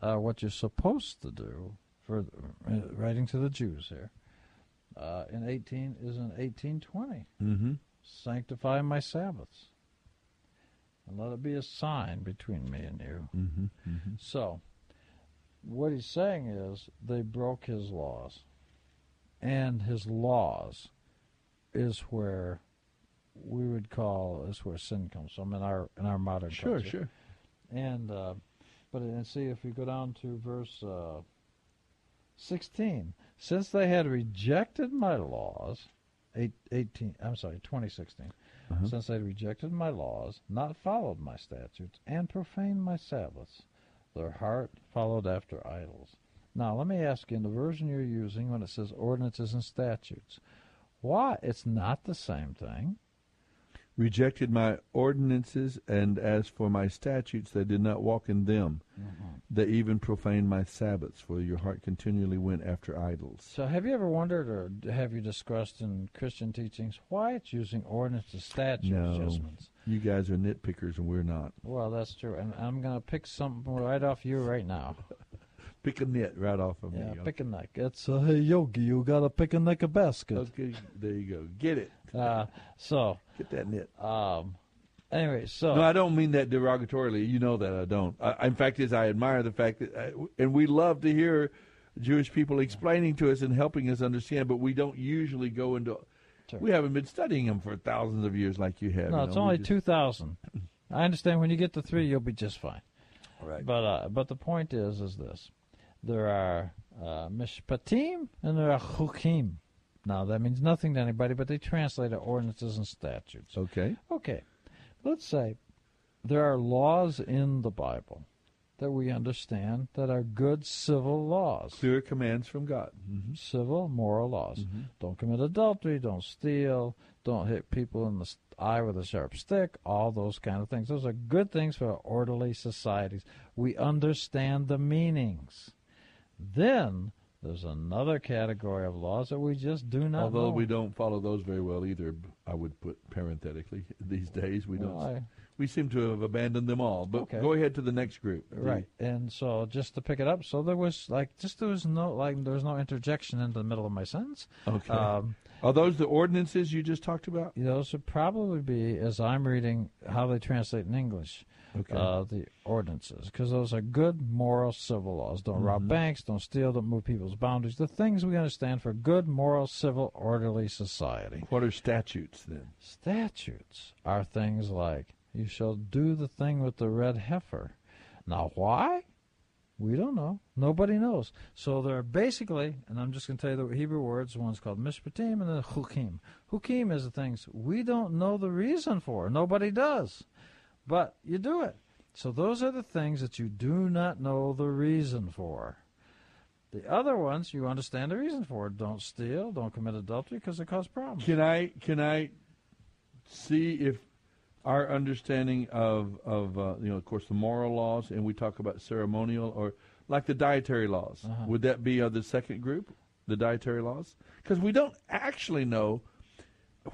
uh, what you're supposed to do for uh, writing to the Jews here. Uh, in eighteen is in eighteen twenty. Mm-hmm. Sanctify my Sabbaths, and let it be a sign between me and you. Mm-hmm, mm-hmm. So, what he's saying is they broke his laws, and his laws is where we would call is where sin comes from in our in our modern sure, culture. Sure, sure. And uh, but and see if we go down to verse uh, sixteen. Since they had rejected my laws. eighteen, I'm sorry, twenty sixteen. Uh-huh. Since they rejected my laws, not followed my statutes, and profaned my Sabbaths, their heart followed after idols. Now, let me ask you, in the version you're using, when it says ordinances and statutes, why? It's not the same thing. Rejected my ordinances, and as for my statutes, they did not walk in them. Mm-hmm. They even profaned my Sabbaths, for your heart continually went after idols. So have you ever wondered, or have you discussed in Christian teachings, why it's using ordinances, statutes, no, judgments? You guys are nitpickers, and we're not. Well, that's true, and I'm going to pick something right off you right now. Pick a nit right off of yeah, me. Yeah, pick okay. a neck. It's a uh, hey, Yogi. You got to pick a neck of basket. Okay, there you go. Get it. Uh, so get that nit. Um, anyway, so no, I don't mean that derogatorily. You know that I don't. I, in fact, is I admire the fact that, I, and we love to hear Jewish people explaining to us and helping us understand, but we don't usually go into. Sure. We haven't been studying them for thousands of years like you have. No, you know? It's only just two thousand. I understand. When you get to three, you'll be just fine. All right. But uh, but the point is, is this. There are uh, Mishpatim and there are Chukim. Now, that means nothing to anybody, but they translate ordinances and statutes. Okay. Okay. Let's say There are laws in the Bible that we understand that are good civil laws. Clear commands from God. Mm-hmm. Civil, moral laws. Mm-hmm. Don't commit adultery, don't steal, don't hit people in the eye with a sharp stick, all those kind of things. Those are good things for orderly societies. We understand the meanings. Then there's another category of laws that we just do not Although know. Although we don't follow those very well either, I would put parenthetically, these days we don't. Well, I, we seem to have abandoned them all. But okay. Go ahead to the next group. Right. The, and so just to pick it up, so there was like just there was no like there was no interjection into the middle of my sentence. Okay. Um, are those the ordinances you just talked about? Those would probably be, as I'm reading, how they translate in English. Okay. Uh, the ordinances, because those are good moral civil laws. Don't mm-hmm. rob banks, don't steal, don't move people's boundaries. The things we understand for good moral civil orderly society. What are statutes then? Statutes are things like, you shall do the thing with the red heifer. Now why? We don't know. Nobody knows. So there are basically, and I'm just going to tell you the Hebrew words, one's called Mishpatim and then Chukim. Chukim is the things we don't know the reason for. Nobody does. But you do it. So those are the things that you do not know the reason for. The other ones you understand the reason for. Don't steal, don't commit adultery, because it causes problems. Can I can I see if our understanding of of uh, you know, of course, the moral laws, and we talk about ceremonial or like the dietary laws. Uh-huh. Would that be of the second group, the dietary laws? Because we don't actually know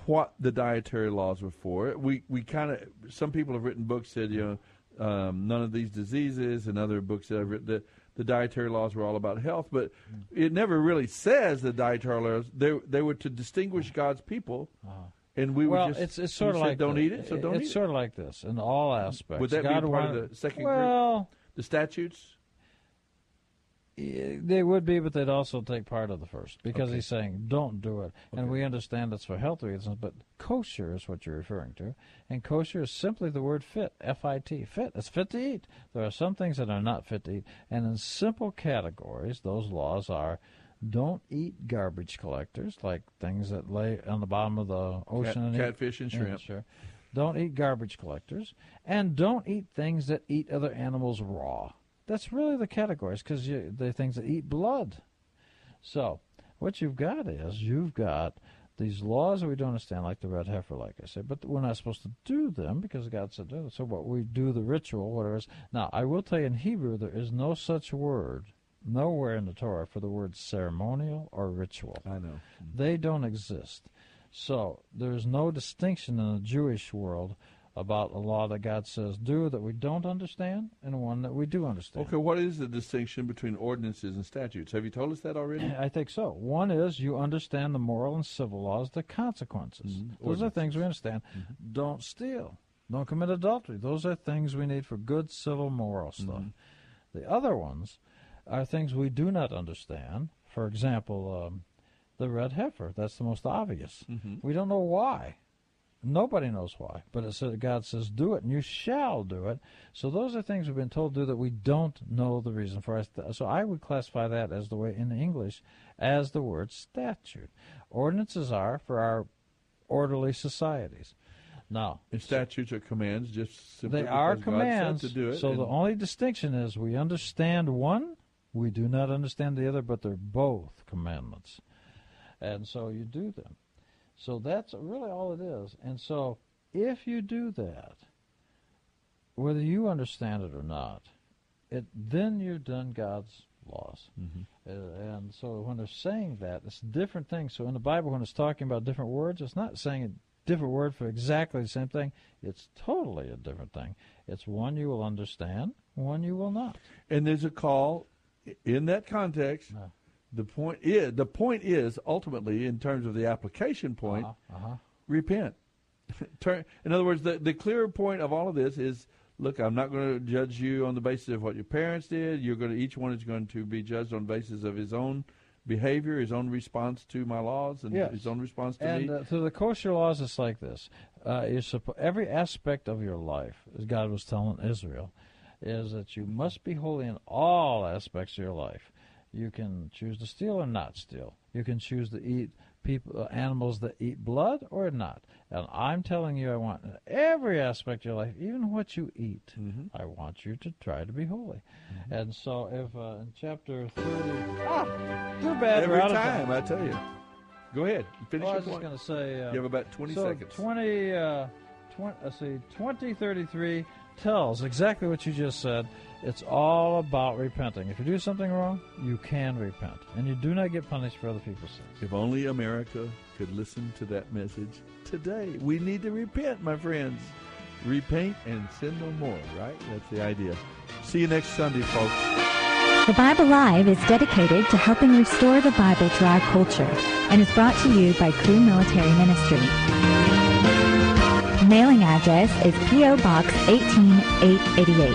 what the dietary laws were for. We we kind of, some people have written books that, you know, um, none of these diseases, and other books that I've written that the dietary laws were all about health, but mm. it never really says the dietary laws. They they were to distinguish God's people, uh-huh. and we well, would just it's, it's sort of like don't the, eat it, so don't it's eat it. It's sort of like this in all aspects. Would that God be part wanted, of the second well, group? The statutes? They would be, but they'd also take part of the first, because okay. he's saying, don't do it. Okay. And we understand it's for health reasons, but kosher is what you're referring to. And kosher is simply the word fit, F I T, fit. It's fit to eat. There are some things that are not fit to eat. And in simple categories, those laws are, don't eat garbage collectors, like things that lay on the bottom of the ocean. Cat, catfish and shrimp. Sure. Don't eat garbage collectors. And don't eat things that eat other animals raw. That's really the categories, because they're things that eat blood. So what you've got is you've got these laws that we don't understand, like the red heifer, like I said, but we're not supposed to do them because God said do them. So what we do, the ritual, whatever it is. Now, I will tell you, in Hebrew, there is no such word, nowhere in the Torah, for the word ceremonial or ritual. I know. They don't exist. So there's no distinction in the Jewish world about a law that God says do that we don't understand, and one that we do understand. Okay, what is the distinction between ordinances and statutes? Have you told us that already? I think so. One is you understand the moral and civil laws, the consequences. Mm-hmm. Those are things we understand. Mm-hmm. Don't steal. Don't commit adultery. Those are things we need for good civil moral stuff. Mm-hmm. The other ones are things we do not understand. For example, um, the red heifer. That's the most obvious. Mm-hmm. We don't know why. Nobody knows why, but it says, God says, do it, and you shall do it. So those are things we've been told to do that we don't know the reason for. So I would classify that as the way in English as the word statute. Ordinances are for our orderly societies. Now, and statutes are commands, just simply they are commands. God said to do it. So the only distinction is we understand one, we do not understand the other, but they're both commandments, and so you do them. So that's really all it is. And so if you do that, whether you understand it or not, it then you've done God's laws. Mm-hmm. Uh, and so when they're saying that, it's different things. So in the Bible, when it's talking about different words, it's not saying a different word for exactly the same thing. It's totally a different thing. It's one you will understand, one you will not. And there's a call in that context. Uh, The point is, the point is ultimately, in terms of the application point, uh-huh, uh-huh. repent. Turn, in other words, the, the clearer point of all of this is, look, I'm not going to judge you on the basis of what your parents did. You're going to, each one is going to be judged on the basis of his own behavior, his own response to my laws, and yes. his own response to and, me. And uh, so the kosher laws, it's like this. Uh, you're suppo- every aspect of your life, as God was telling Israel, is that you must be holy in all aspects of your life. You can choose to steal or not steal. You can choose to eat people, animals that eat blood or not. And I'm telling you, I want in every aspect of your life, even what you eat, mm-hmm. I want you to try to be holy. Mm-hmm. And so if uh, in chapter thirty, ah, too bad every we're out time, of time. I tell you. Go ahead. Finish well, your point. I was just going to say. Uh, you have about twenty so seconds. twenty, uh, twenty, let's see, twenty thirty-three tells exactly what you just said. It's all about repenting. If you do something wrong, you can repent. And you do not get punished for other people's sins. If only America could listen to that message today. We need to repent, my friends. Repaint and sin no more, right? That's the idea. See you next Sunday, folks. The Bible Live is dedicated to helping restore the Bible to our culture and is brought to you by Crew Military Ministry. Mailing address is P O. Box eighteen eight eighty-eight.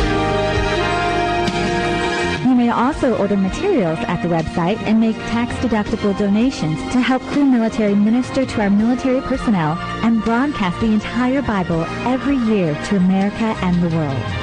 You may also order materials at the website and make tax-deductible donations to help Crew Military minister to our military personnel and broadcast the entire Bible every year to America and the world.